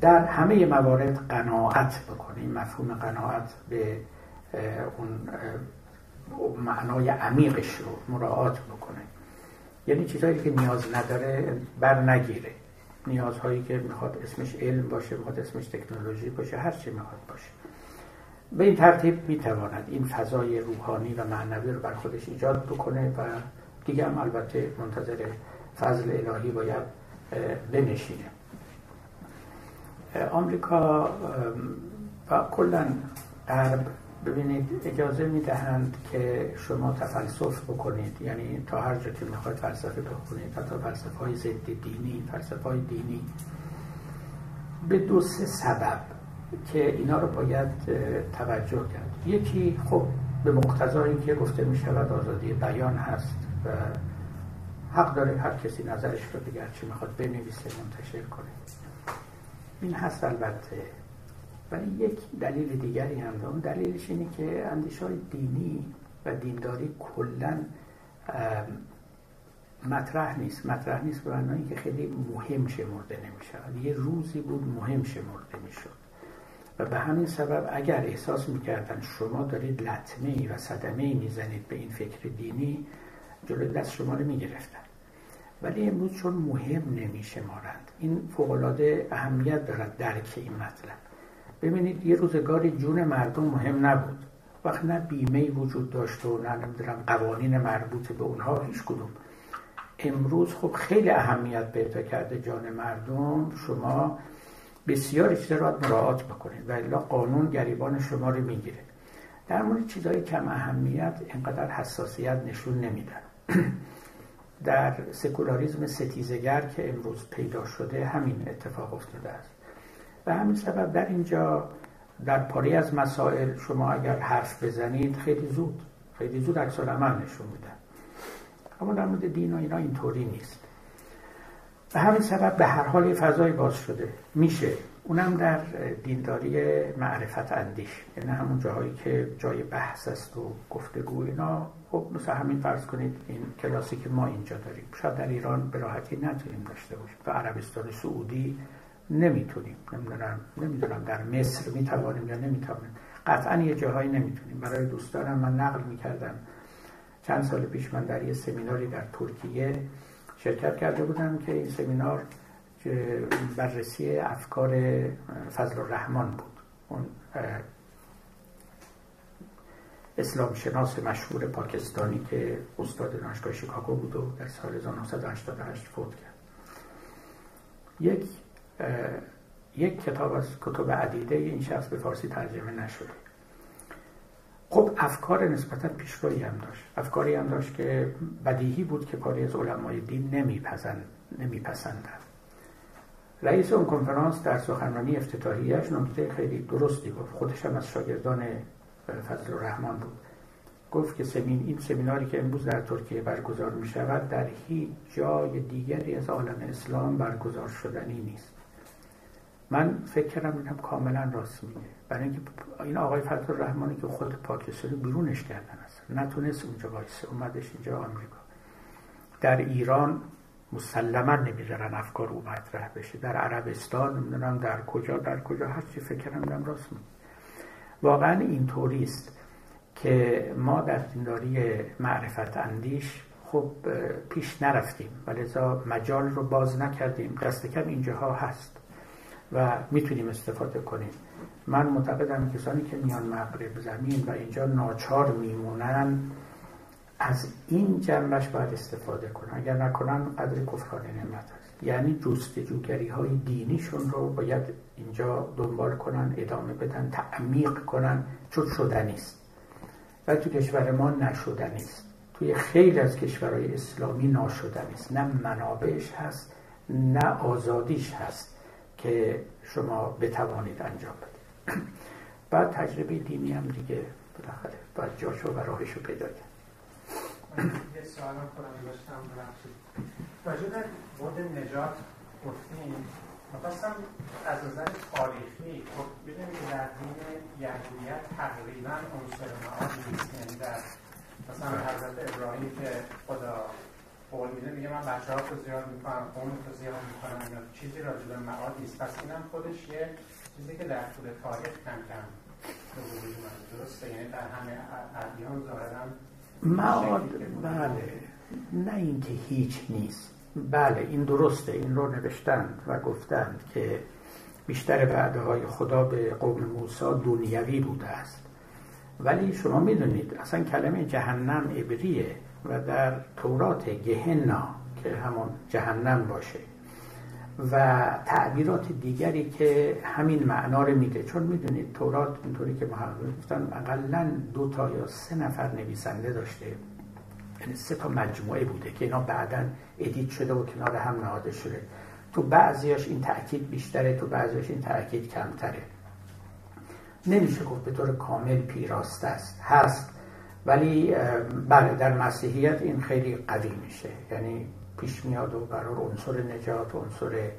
در همه موارد قناعت بکنه. این مفهوم قناعت به اون معنای عمیقش رو مراعات بکنه، یعنی چیزهایی که نیاز نداره بر نگیره. نیازهایی که میخواد اسمش علم باشه، میخواد اسمش تکنولوژی باشه، هر چی میخواد باشه. به این ترتیب میتواند این فضای روحانی و معنوی رو بر خودش ایجاد بکنه و دیگه هم البته منتظر فضل الهی باید بنشینه. آمریکا و کلاً ببینید اجازه میدهند که شما تفلسف بکنید، یعنی تا هر جا که میخواید فلسفه بکنید، حتی فلسفه های ضد دینی، فلسفه های دینی، به دو سه سبب که اینا رو باید توجه کرد. یکی خب به مقتضایی که گفته می شود آزادی بیان هست و حق داره هر کسی نظرش رو بگه، چی میخواد بنویسه، منتشر کنه، این هست البته. ولی یک دلیل دیگری هم داره، اون دلیلش اینه که اندیشه‌های دینی و دینداری کلاً مطرح نیست برای اینکه که خیلی مهم شمرده نمیشه. یه روزی بود مهم شمرده میشد و به همین سبب اگر احساس میکردن شما دارید لطمه‌ای و صدمه‌ای میزنید به این فکر دینی، جلوی دست شما رو میگرفتن. ولی امروز چون مهم نمیشمارند، این فوق‌العاده اهمیت دارد درک این مطلب. ببینید یه روزگاری جون مردم مهم نبود، وقت نه بیمه‌ای وجود داشت و نه نمیدونم قوانین مربوط به اونها، هیچ کدوم. امروز خب خیلی اهمیت پیدا کرده جان مردم، شما بسیار چیزا رو مراعات بکنید و الا قانون گریبان شما رو میگیره. در مورد چیزهای کم اهمیت اینقدر حساسیت نشون نمیدن. در سکولاریسم ستیزگر که امروز پیدا شده همین اتفاق افتاده است. و همین سبب در اینجا در پاری از مسائل شما اگر حرف بزنید خیلی زود عکس العمل نشون میدن. اما در مورد دین و اینا اینطوری نیست. و همین سبب به هر حال فضای باز شده میشه، اونم در دینداری معرفت اندیش، یعنی همون جاهایی که جای بحث است و گفتگو اینا. خب مثلا همین فرض کنید این کلاسی که ما اینجا داریم شاید در ایران به راحتی نتونیم داشته باشیم، در عربستان سعودی نمیتونیم، نمیدونم در مصر میتوانیم یا نمیتوانیم، قطعا یه جاهایی نمیتونیم. برای دوستانم من نقل میکردم چند سال پیش من در یه سمیناری در ترکیه شرکت کرده بودم که این سمینار بررسی افکار فضل الرحمن بود، اون اسلام شناس مشهور پاکستانی که استاد دانشگاه شیکاگو بود و در سال 1988 فوت کرد. یک کتاب از کتب عدیده این شخص به فارسی ترجمه نشده. خب افکار نسبتاً پیشرویی هم داشت، افکاری هم داشت که بدیهی بود که پاری از علمای دین نمیپسندند. رئیس اون کنفرانس در سخنرانی افتتاحیه‌اش نکته خیلی درستی گفت، خودش هم از شاگردان فضل الرحمن بود. گفت که این سمیناری که امروز در ترکیه برگزار می شود در هیچ جای دیگری از عالم اسلام برگزار شدنی نیست. من فکر کردم اینم کاملا راست میگه، برای اینکه این آقای فضل الرحمنی که خود پاکستانی بیرونش کردن است، نتونست اونجا وایسه، اومدش اینجا آمریکا. در ایران مسلما نمیذارن افکار او مطرح بشه، در عربستان نمیدونم در کجا هر چی فکر کردم راست میگه. واقعا اینطوری است که ما در دینداری معرفت اندیش خب پیش نرفتیم و لذا مجال رو باز نکردیم، دست کم اینجاها هست و میتونیم استفاده کنیم. من معتقدم کسانی که میان مغرب زمین و اینجا ناچار میمونن از این جنبش باید استفاده کنن، اگر نکنن قدر کفران نعمت هست. یعنی جستجوگری های دینیشون رو باید اینجا دنبال کنن، ادامه بدن، تعمیق کنن، چون شدنیست و تو کشور ما نشدنیست، توی خیلی از کشورهای اسلامی ناشدنیست، نه منابعش هست نه آزادیش هست که شما بتوانید انجام بدید. بعد تجربه دینی هم دیگه بالاخره باید جاشو و راهشو پیدا کرد. یه سوال هم کنم داشتم راجع مورد نجات گفتیم، می‌خواستم از نظر تاریخی خب ببینیم که در دین یهودیت تقریباً عنصر معاد نیست، یعنی در مثلا حضرت ابراهیم که خدا قول میده میگه من بچه‌ها رو زیاد می‌کنم، قوم رو زیاد می‌کنم، یا چیزی راجع به معاد نیست. پس اینم خودش یه چیزی که در طول تاریخ کم کم به وجود اومده، درسته؟ یعنی در همه ادیان ظاهراً معاد، بله، نه اینکه هیچ نیست. بله این درسته، این رو نوشتند و گفتند که بیشتر وعده‌های خدا به قوم موسی دنیوی بوده است، ولی شما میدونید اصلا کلمه جهنم عبریه و در تورات گهنا که همون جهنم باشه و تعبیرات دیگری که همین معنا رو میده. چون میدونید تورات اینطوری که محققین گفتن اقلا 2 یا 3 نفر نویسنده داشته، یعنی 3 تا مجموعه بوده که اینا بعداً ادیت شده و کنار هم نهاده شده. تو بعضیاش این تأکید بیشتره، تو بعضیاش این تأکید کمتره. نمیشه گفت به طور کامل پیراسته است، هست، ولی بله در مسیحیت این خیلی قوی میشه، یعنی پیش میاد و برای عنصر نجات و عنصر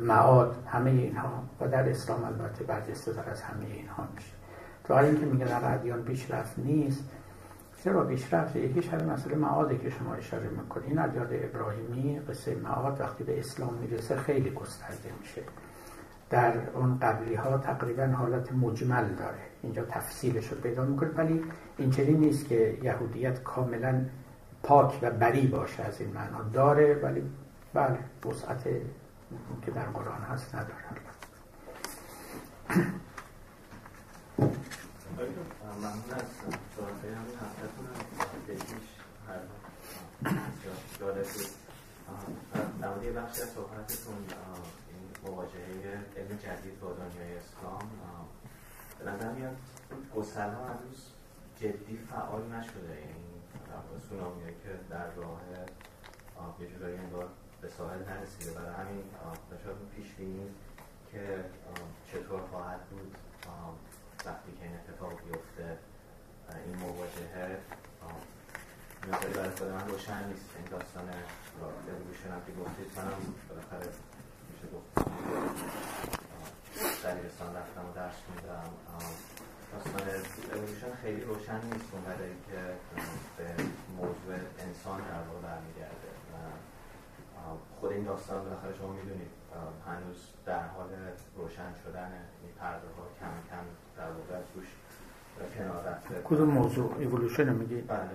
معاد همه اینها، و در اسلام البته برجسته تر از همه اینها میشه. تو حالا اینکه میگه در ادیان پیشرفت نیست، چرا پیشرفت؟ یکیش همین مسئله معاده که شما اشاره میکنید. این ادیان ابراهیمی قصه معاد وقتی به اسلام میرسه خیلی گسترده میشه، در اون قبلی ها تقریبا حالت مجمل داره، اینجا تفصیلش رو پیدا میکنه، ولی اینجوری نیست که یهودیت کاملا پاک و بری باشه از این معنا، داره ولی بله وسعت که در قرآن هست نداره. مواجهه علم جدید با دنیای اسلام به نظر میاد گسل ها هنوز جدی فعال نشده، این سونامیه که در راه به جورایی انگار به ساحل نرسیده، برای همین نشاط پیش بینی که چطور خواهد بود وقتی که این اتفاق بیفته، این مواجهه میاد برای خود من روشن نیست. این داستان روشن هم که گفتید منم بالاخره دبیرستان رفتم و درس میدم، داستان اولوشن خیلی روشن نیست، اونقدر که به موضوع انسان در واقع برمیگرده. خود این داستان بالاخره شما میدونید هنوز در حال روشن شدن، این پرده ها کم کم در واقع توش کنار رفته. کدوم موضوع اولوشن رو میگید؟ بله.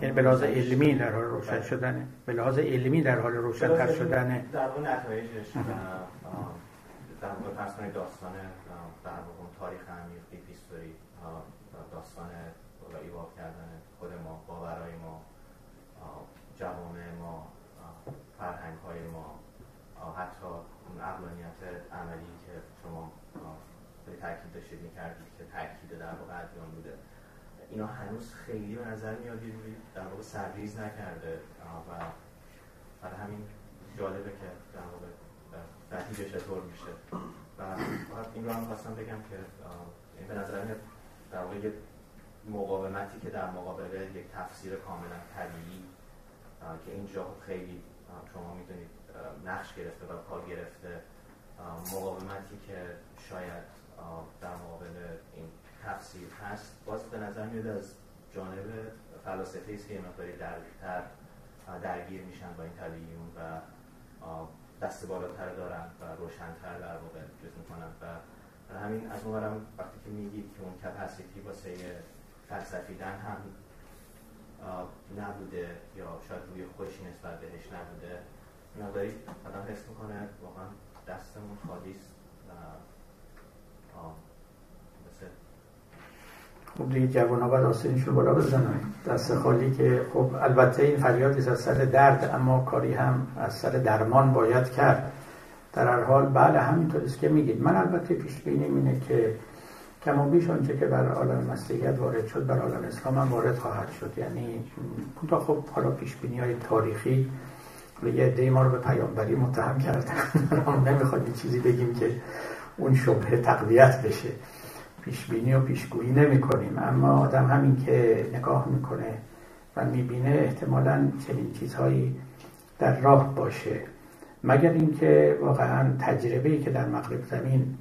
یعنی به لحاظ علمی در حال روشن شدنه، به لحاظ علمی در حال روشن تر شدنه، در اون نتایجش در واقع فرض کنید داستان در واقع تاریخ عمیق دیپ هیستوری، داستان ایواب کردن خود ما، باورهای ما، جوامع ما، فرهنگ های ما، حتی اون عقلانیت عملی که شما به تاکید داشتید میکردید که تاکید در واقع ادیان بوده، اینا هنوز خیلی به نظر میاد یه جوری در واقع سرریز نکرده و برای همین جالبه که در واقع نتیجه چطور میشه. و این رو هم خواستم بگم که این به نظر میاد در واقع یه مقاومتی که در مقابل یک تفسیر کاملا طبیعی که اینجا خیلی شما میدونید نقش گرفته و پا گرفته، مقاومتی که شاید در مقابل این تفسیر هست، باز به نظر میاد از جانب فلاسفه است که یه مقداری دقیق‌تر درگیر میشن با این طبیعیون و دست بالاتر دارن و روشن‌تر در واقع جز میکنن. و همین از اونورم وقتی که میگید که اون کپاسیتی واسه فلسفیدن هم نبوده یا شاید روی خوشی نسبت بهش نبوده، مقداری آدم حس میکنه واقعا دستمون خالیست و خب دیگه جوان ها باید آسینشون بالا بزنن، دست خالی که خب البته این فریادیست از سر درد، اما کاری هم از سر درمان باید کرد. در هر حال بله همینطور است که میگید. من البته پیش بینیم اینه که کم و بیش آنچه که بر عالم مسیحیت وارد شد بر عالم اسلام هم وارد خواهد شد، یعنی تا خب حالا پیش بینی های تاریخی یه عده‌ای ما رو به پیامبری متهم کردن ما نمیخوایم چیزی بگیم که اون شبهه تقویت بشه، پیشبینی و پیشگویی نمی کنیم، اما آدم همین که نگاه میکنه و میبینه احتمالاً چنین چیزهایی در راه باشه، مگر اینکه واقعاً تجربه‌ای که در مغرب زمین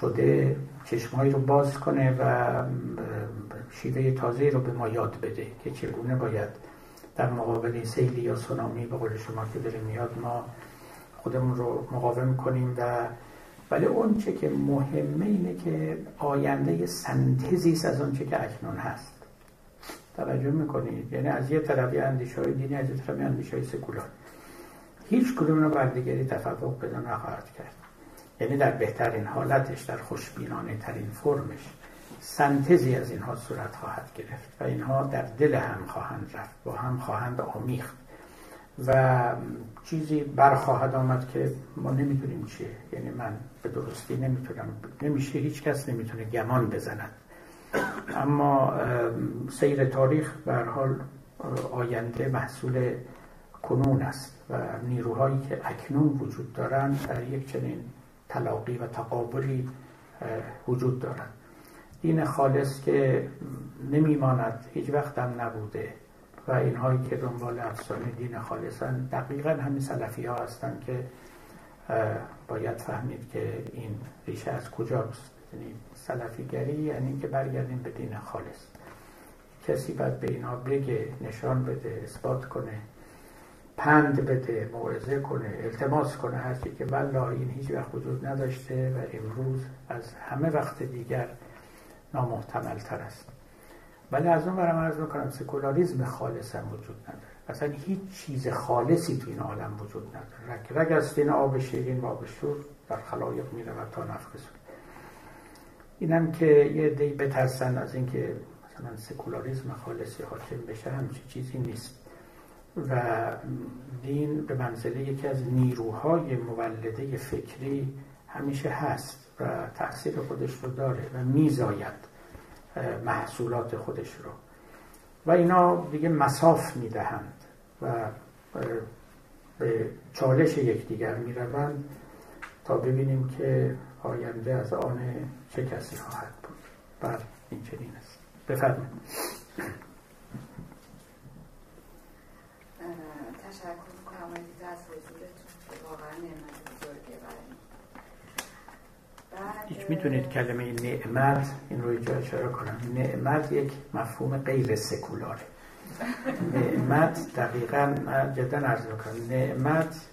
شده چشمایی رو باز کنه و شیوه تازه‌ای رو به ما یاد بده که چگونه باید در مقابل سیلی یا سونامی به قول شما که داره میاد ما خودمون رو مقاوم کنیم. و ولی اون چه که مهمه اینه که آینده سنتزیست از اون چه که اکنون هست. توجه میکنید؟ یعنی از یه طرف اندیشه‌های دینی، از یه طرف اندیشه‌های سکولار، هیچ کدوم رو بر دیگری تفوق پیدا نخواهد کرد، یعنی در بهترین حالتش، در خوشبینانه ترین فرمش سنتزی از اینها صورت خواهد گرفت و اینها در دل هم خواهند رفت، با هم خواهند آمیخت و چیزی برخواهد آمد که ما نمیدونیم چیه. یعنی من به درستی نمیتونم، نمیشه، هیچ کس نمیتونه گمان بزند. اما سیر تاریخ به هر حال آینده محصول کنون است و نیروهایی که اکنون وجود دارند در یک چنین تلاقی و تقابلی وجود دارند. دین خالص که نمیماند، هیچ وقت هم نبوده و اینهایی که دنبال افسانه دین خالصن دقیقا همین سلفی ها هستند که باید فهمید که این ریشه از کجاست. یعنی سلفیگری یعنی که برگردیم به دین خالص. کسی باید به اینها بگه، نشان بده، اثبات کنه، پند بده، موعظه کنه، التماس کنه، هرچی که والله این هیچ وقت وجود نداشته و امروز از همه وقت دیگر نامحتمل تر است. ولی از اون برم عرض میکنم سکولاریزم خالص هم وجود نداره. اصلا هیچ چیز خالصی تو این عالم وجود نداره. رگ از این آب شیرین و آب شور در خلایق می رود تا نفخ صور. اینم که یه عده‌ای بترسن از اینکه مثلا سکولاریزم خالصی حاکم بشه، همچین چیزی نیست. و دین به منزله یکی از نیروهای مولده فکری همیشه هست و تأثیر خودش رو داره و میزاید محصولات خودش رو و اینا دیگه مساف میدهند و به چالش یکدیگر میروند تا ببینیم که آینده از آن چه کسی خواهد بود. بعد این چنین است. بفرمایید. تشکر میکنم عزیز از حضورتون، واقعا نعمت بزرگه برای ایش. میتونید کلمه نعمت این رو اینجا اشاره کنم. نعمت یک مفهوم غیر سکولاره. نعمت دقیقا جدا عرض میکنم، نعمت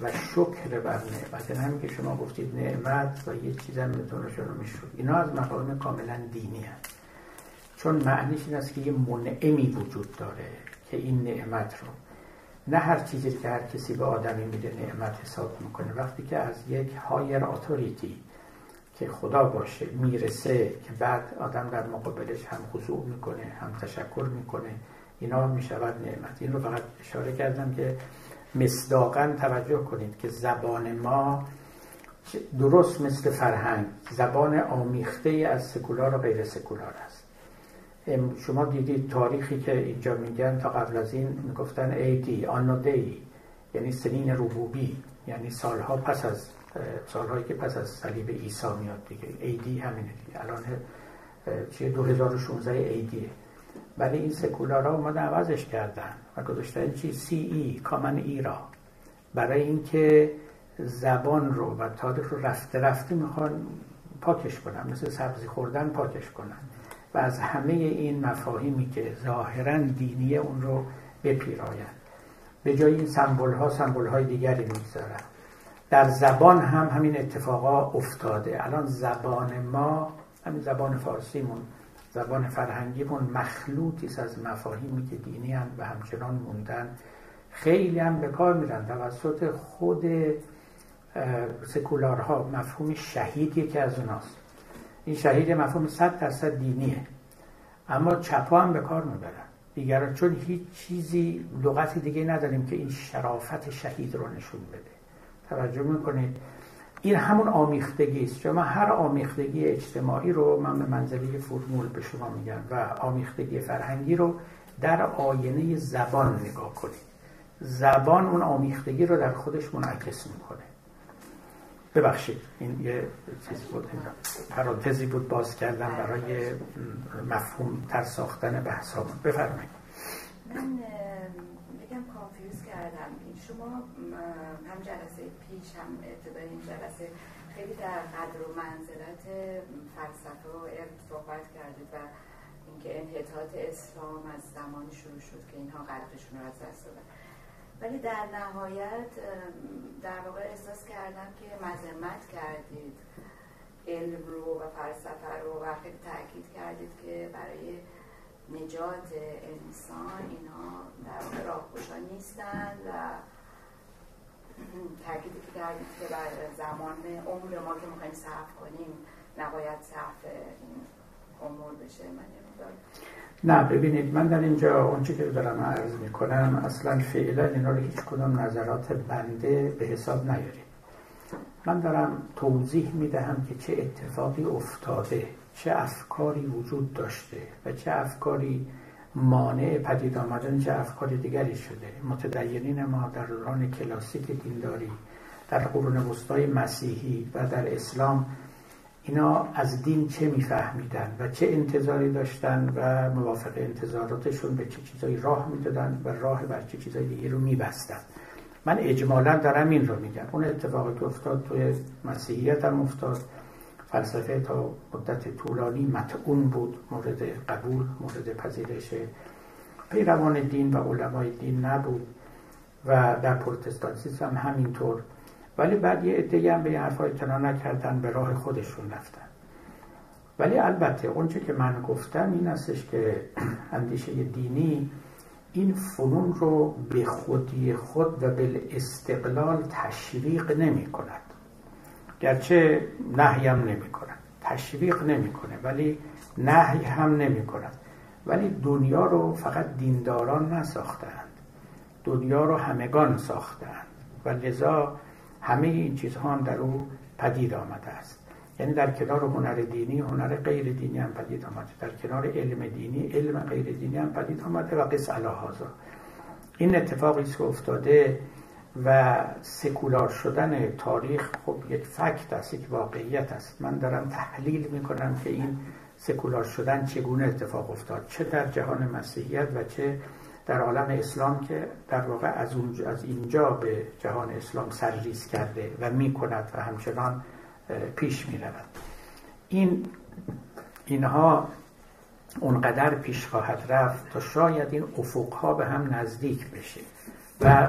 و شکر بر نعمت. یعنی همین که شما گفتید نعمت و یه چیز هم بتونشون رو میشود، اینا از مفاهیم کاملا دینی هست. چون معنیش این است که یه منعمی وجود داره که این نعمت رو، نه هر چیزی که هر کسی به آدمی میده نعمت حساب میکنه. وقتی که از یک هایر اتوریتی که خدا باشه میرسه که بعد آدم در مقابلش هم خضوع میکنه هم تشکر میکنه، اینا میشود نعمت. این رو فقط اشاره کردم که مصداقاً توجه کنید که زبان ما درست مثل فرهنگ زبان آمیخته از سکولار و غیر سکولار است. شما دیدید تاریخی که اینجا میگن تا قبل از این میگفتن ایدی آنو دی، یعنی سنین ربوبی، یعنی سالها پس از سالهایی که پس از صلیب عیسی میاد دیگه. ایدی همینه دیگه. الان چیه 2016 ایدیه. ولی این سکولارها اومدن عوضش کردن و گذاشتن چی سی ای کامن ایرا، برای اینکه زبان رو و تاریخ رو رفته رفته میخوان پاکش کنن، مثل سبزی خوردن پاکش کنن و از همه این مفاهیمی که ظاهراً دینیه اون رو بپیرایند. به جای این سمبول‌ها سمبول‌های دیگری میگذارن. در زبان هم همین اتفاقا افتاده. الان زبان ما، همین زبان فارسیمون، زبان فرهنگیمون مخلوطی است از مفاهیمی که دینی هم و همچنان موندن. خیلی هم به کار میرن توسط خود سکولارها. مفهوم شهید یکی از اوناست. این شهید مفهوم 100% دینیه، اما چپا هم به کار میبرن دیگران، چون هیچ چیزی لغت دیگه نداریم که این شرافت شهید رو نشون بده. توجه میکنید این همون آمیختگی است. شما هر آمیختگی اجتماعی رو من به منزله فرمول به شما میگم و آمیختگی فرهنگی رو در آینه زبان نگاه کنید. زبان اون آمیختگی رو در خودش منعکس میکنه. ببخشید این یه چیز بود، پرانتزی بود باز کردم برای مفهوم تر ساختن بحثامون. بفرمایید. من یکم کانفیوز کردم. شما هم جلسه پیش هم ابتدای این جلسه خیلی در قدر و منزلت فلسفه و علم صحبت کردید و اینکه انحطاط اسلام از زمان شروع شد که اینها قدرشون رو از دست دادن، ولی در نهایت در واقع احساس کردم که مذمت کردید علم رو و فلسفه رو و خیلی تاکید کردید که برای نجات انسان اینا در واقع راهگشا نیستن و تاکید کردید که بر زمان عمر ما که میخوایم صرف کنیم نباید صرف این امور بشه. من نه ببینید، من در اینجا اونچه که دارم عرض میکنم اصلا فعلا اینا رو هیچ کدام نظرات بنده به حساب نیارید. من دارم توضیح میدهم که چه اتفاقی افتاده، چه افکاری وجود داشته و چه افکاری مانع پدید آمدن چه افکار دیگری شده. متدینین ما در دوران کلاسیک دینداری، در قرون وسطای مسیحی و در اسلام، اینا از دین چه میفهمیدن و چه انتظاری داشتن و موافق انتظاراتشون به چه چیزایی راه میدادن و راه بر چه چیزایی دیگه رو میبستن. من اجمالا دارم این رو میگم. اون اتفاقی که افتاد توی مسیحیت هم افتاد. فلسفه تا مدت طولانی مطعون بود، مورد قبول، مورد پذیرش پیروان دین و علمای دین نبود و در پروتستانتیسم هم همینطور. ولی بعد یه عده‌ای هم به این حرف‌ها اعتنا نکردن، به راه خودشون رفتن. ولی البته اونچه که من گفتم این استش که اندیشه دینی این فنون رو به خودی خود و بالاستقلال تشویق نمی کند، گرچه نهی هم نمی کند، تشویق نمی کنه ولی نهی هم نمی کند. ولی دنیا رو فقط دینداران نساختند، دنیا رو همگان ساختند و لذا همه این چیزها هم در او پدید آمده است. یعنی در کنار هنر دینی، هنر غیر دینی هم پدید آمده، در کنار علم دینی، علم غیر دینی هم پدید آمده و قص علی هذا. این اتفاقی که افتاده و سکولار شدن تاریخ خب یک فکت است، یک واقعیت است. من دارم تحلیل میکنم که این سکولار شدن چگونه اتفاق افتاد، چه در جهان مسیحیت و چه در عالم اسلام که در واقع از اینجا به جهان اسلام سرریز کرده و میکند و همچنان پیش می رود. اینها اونقدر پیش خواهد رفت تا شاید این افقها به هم نزدیک بشه و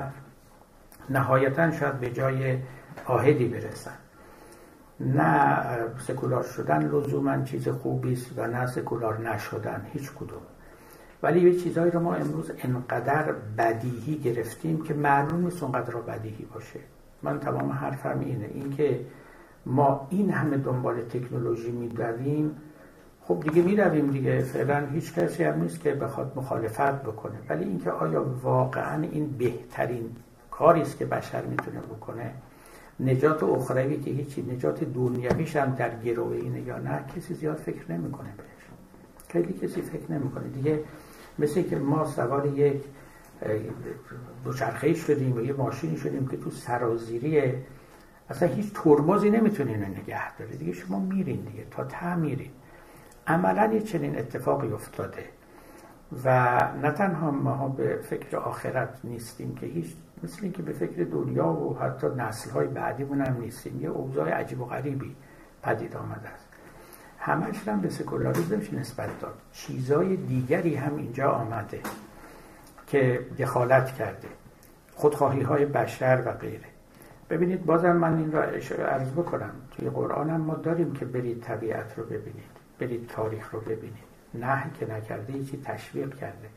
نهایتا شاید به جای آهدی برسن. نه سکولار شدن لزوما چیز خوبی است و نه سکولار نشدن، هیچ کدوم. ولی یه چیزایی رو ما امروز انقدر بدیهی گرفتیم که معلوم نیست اونقدر بدیهی باشه. من تمام حرفم اینه، اینکه ما این همه دنبال تکنولوژی می‌دویم، خب دیگه می‌دویم دیگه، فعلا هیچ کسی هم نیست که بخواد مخالفت بکنه. ولی اینکه آیا واقعا این بهترین کاری است که بشر میتونه بکنه؟ نجات اخروی که هیچی، نجات دنیویش هم در گروه اینه یا نه، کسی زیاد فکر نمی‌کنه بهش. خیلی کسی فکر نمی‌کنه دیگه. مثل که ما سوار یک دوچرخه‌ای شدیم و یه ماشینی شدیم که تو سرازیری اصلا هیچ ترمزی نمیتونین اینو نگه داره دیگه، شما میرین دیگه تا ته میرین. عملاً یه چنین اتفاقی افتاده و نه تنها ما به فکر آخرت نیستیم که هیچ، مثل این که به فکر دنیا و حتی نسل‌های بعدیمون هم نیستیم. یه اوضاع عجیب و غریبی پدید آمده است. همش هم به سکولاریزمش نسبت داد. چیزای دیگری هم اینجا آمده که دخالت کرده، خودخواهی‌های بشر و غیره. ببینید بازم من این را عرض بکنم، توی قرآن هم ما داریم که برید طبیعت رو ببینید، برید تاریخ رو ببینید. نهی که نکرده، هیچی تشویق کرده،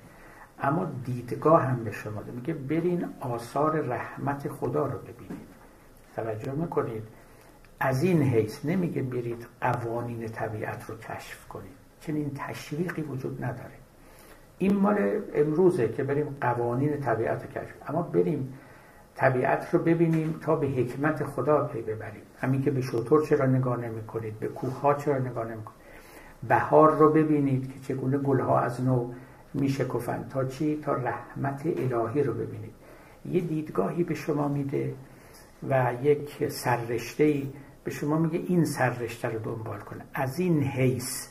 اما دیدگاه هم به شما ده. میگه برین آثار رحمت خدا رو ببینید. توجه میکنید؟ از این حیث نمیگه برید قوانین طبیعت رو کشف کنید، چنین تشویقی وجود نداره. این مال امروزه که بریم قوانین طبیعت رو کشف، اما بریم طبیعت رو ببینیم تا به حکمت خدا پی ببریم. همین که به شتر چرا نگاه نمی کنید، به کوه‌ها چرا نگاه نمی کنید، بهار رو ببینید که چگونه گل‌ها از نو میشکفند. تا چی؟ تا رحمت الهی رو ببینید. یه دیدگاهی به شما میده و یک سررشته‌ای به شما میگه این سررشته رو دنبال کن. از این حیث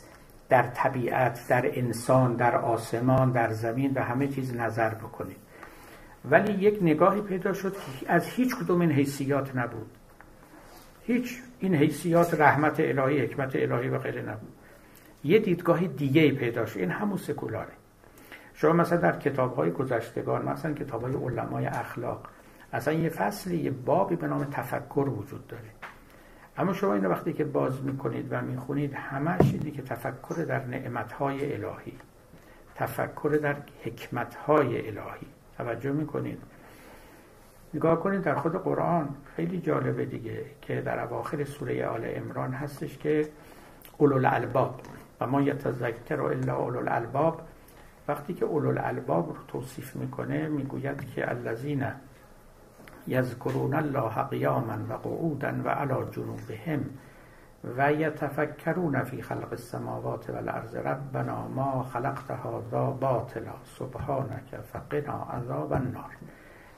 در طبیعت، در انسان، در آسمان، در زمین و همه چیز نظر بکنید. ولی یک نگاهی پیدا شد که از هیچ کدوم این حیثیات نبود، هیچ این حیثیات رحمت الهی، حکمت الهی و غیره نبود. یه دیدگاه دیگه‌ای پیدا شد، این همون سکولاره. شما مثلا در کتاب‌های گذشتگان، مثلا کتاب‌های علمای اخلاق، اصلا یه فصلی، یه بابی به نام تفکر وجود داره. اما شما این وقتی که باز می‌کنید و می‌خونید، همش اینه که تفکر در نعمت‌های الهی، تفکر در حکمت‌های الهی. توجه میکنید؟ نگاه کنید در خود قرآن، خیلی جالبه دیگه که در اواخر سوره آل عمران هستش که اولوالالباب و ما یتذکر الا اولو الالباب. وقتی که اولو الالباب رو توصیف میکنه میگوید که الذین یذکرون الله قیاما و قعودا و علی جنوبهم و یتفکرون فی خلق السماوات و الارض ربنا ما خلقت هذا باطلا سبحانک فقنا عذاب النار.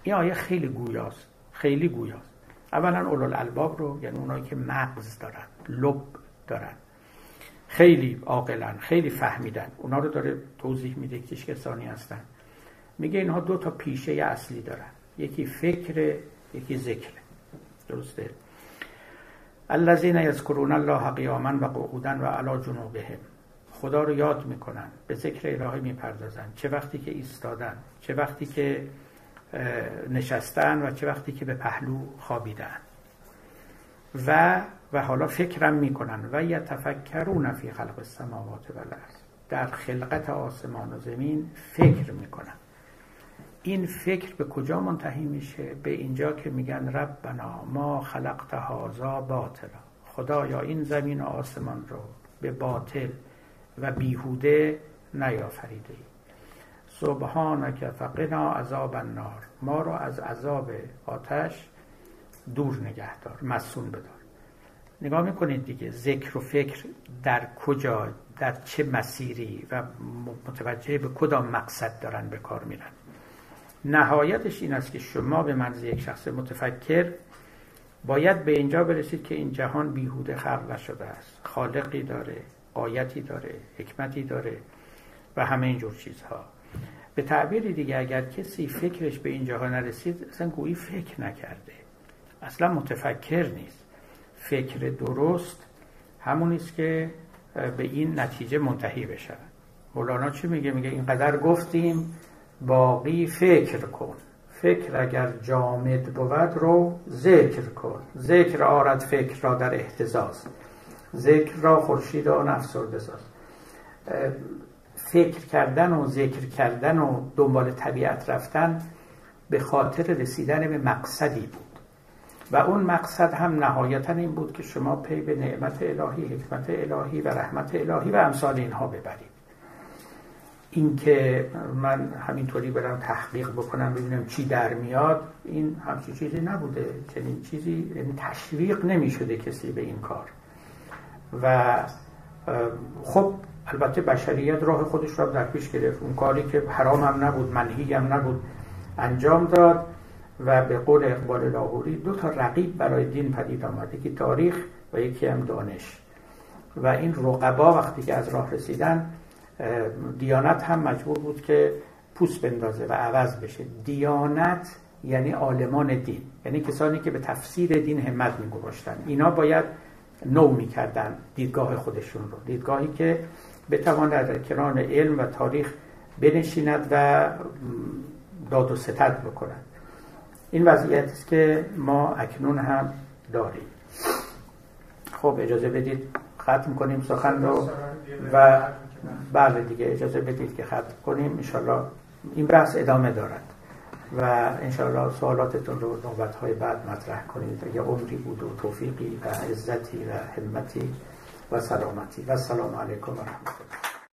این آیه خیلی گویاست، خیلی گویاست. اولا اولو الالباب رو یعنی اونایی که مغز دارن، لب دارن، خیلی عاقلن، خیلی فهمیدن، اونا رو داره توضیح میده که چه کسانی هستن. میگه اینها دو تا پیشه اصلی دارن، یکی فکر، یکی ذکر. درسته؟ الذین یذکرون الله قیاما و قعودا و علی جنوبهم. خدا رو یاد میکنن، به ذکر الهی میپردازن، چه وقتی که ایستادن، چه وقتی که نشستن و چه وقتی که به پهلو خوابیدن. و حالا فکرم میکنن و یتفکرون فی خلق السماوات و الارض، در خلقت آسمان و زمین فکر میکنن. این فکر به کجا منتهی میشه؟ به اینجا که میگن ربنا ما خلقت هذا باطلا، خدایا این زمین و آسمان رو به باطل و بیهوده نیافریدی، سبحانک فقنا عذاب النار، ما رو از عذاب آتش دور نگه دار، مسون بدار. نگاه میکنید دیگه ذکر و فکر در کجا، در چه مسیری و متوجه به کدام مقصد دارن به کار میرن. نهایتش این است که شما به منزل یک شخص متفکر باید به اینجا برسید که این جهان بیهوده خلق شده است، خالقی داره، آیتی داره، حکمتی داره و همه اینجور چیزها. به تعبیری دیگه اگر کسی فکرش به این جهان نرسید اصلا گویی فکر نکرده، اصلا متفکر نیست. فکر درست همون است که به این نتیجه منتهی بشه. مولانا چی میگه؟ میگه اینقدر گفتیم باقی فکر کن، فکر اگر جامد بود رو ذکر کن، ذکر آرد فکر را در اهتزاز، ذکر را خورشید و افسرده ساز. فکر کردن و ذکر کردن و دنبال طبیعت رفتن به خاطر رسیدن به مقصدی بود و اون مقصد هم نهایتا این بود که شما پی به نعمت الهی، حکمت الهی و رحمت الهی و امثال اینها ببرید. این که من همینطوری برم تحقیق بکنم ببینم چی در میاد، این همچین چیزی نبوده، چنین چیزی تشویق نمیشده کسی به این کار. و خب البته بشریت راه خودش رو در پیش گرفت، اون کاری که حرام هم نبود، منهی هم نبود انجام داد و به قول اقبال لاهوری دو تا رقیب برای دین پدید آمد، یکی تاریخ و یکی هم دانش. و این رقبا وقتی که از راه رسیدن، دیانت هم مجبور بود که پوست بندازه و عوض بشه. دیانت یعنی عالمان دین، یعنی کسانی که به تفسیر دین همت می‌گذاشتن، اینا باید نو می‌کردن دیدگاه خودشون رو، دیدگاهی که بتوان در کنار علم و تاریخ بنشیند و داد و ستد بکنند. این وضعیت است که ما اکنون هم داریم. خب اجازه بدید ختم کنیم سخن رو و بله دیگه اجازه بدید که ختم کنیم. انشالله این بحث ادامه دارد و انشالله سوالاتتون رو نوبت‌های بعد مطرح کنید. یه عمری بود و توفیقی و عزتی و همتی و سلامتی. و السلام علیکم و رحمت الله.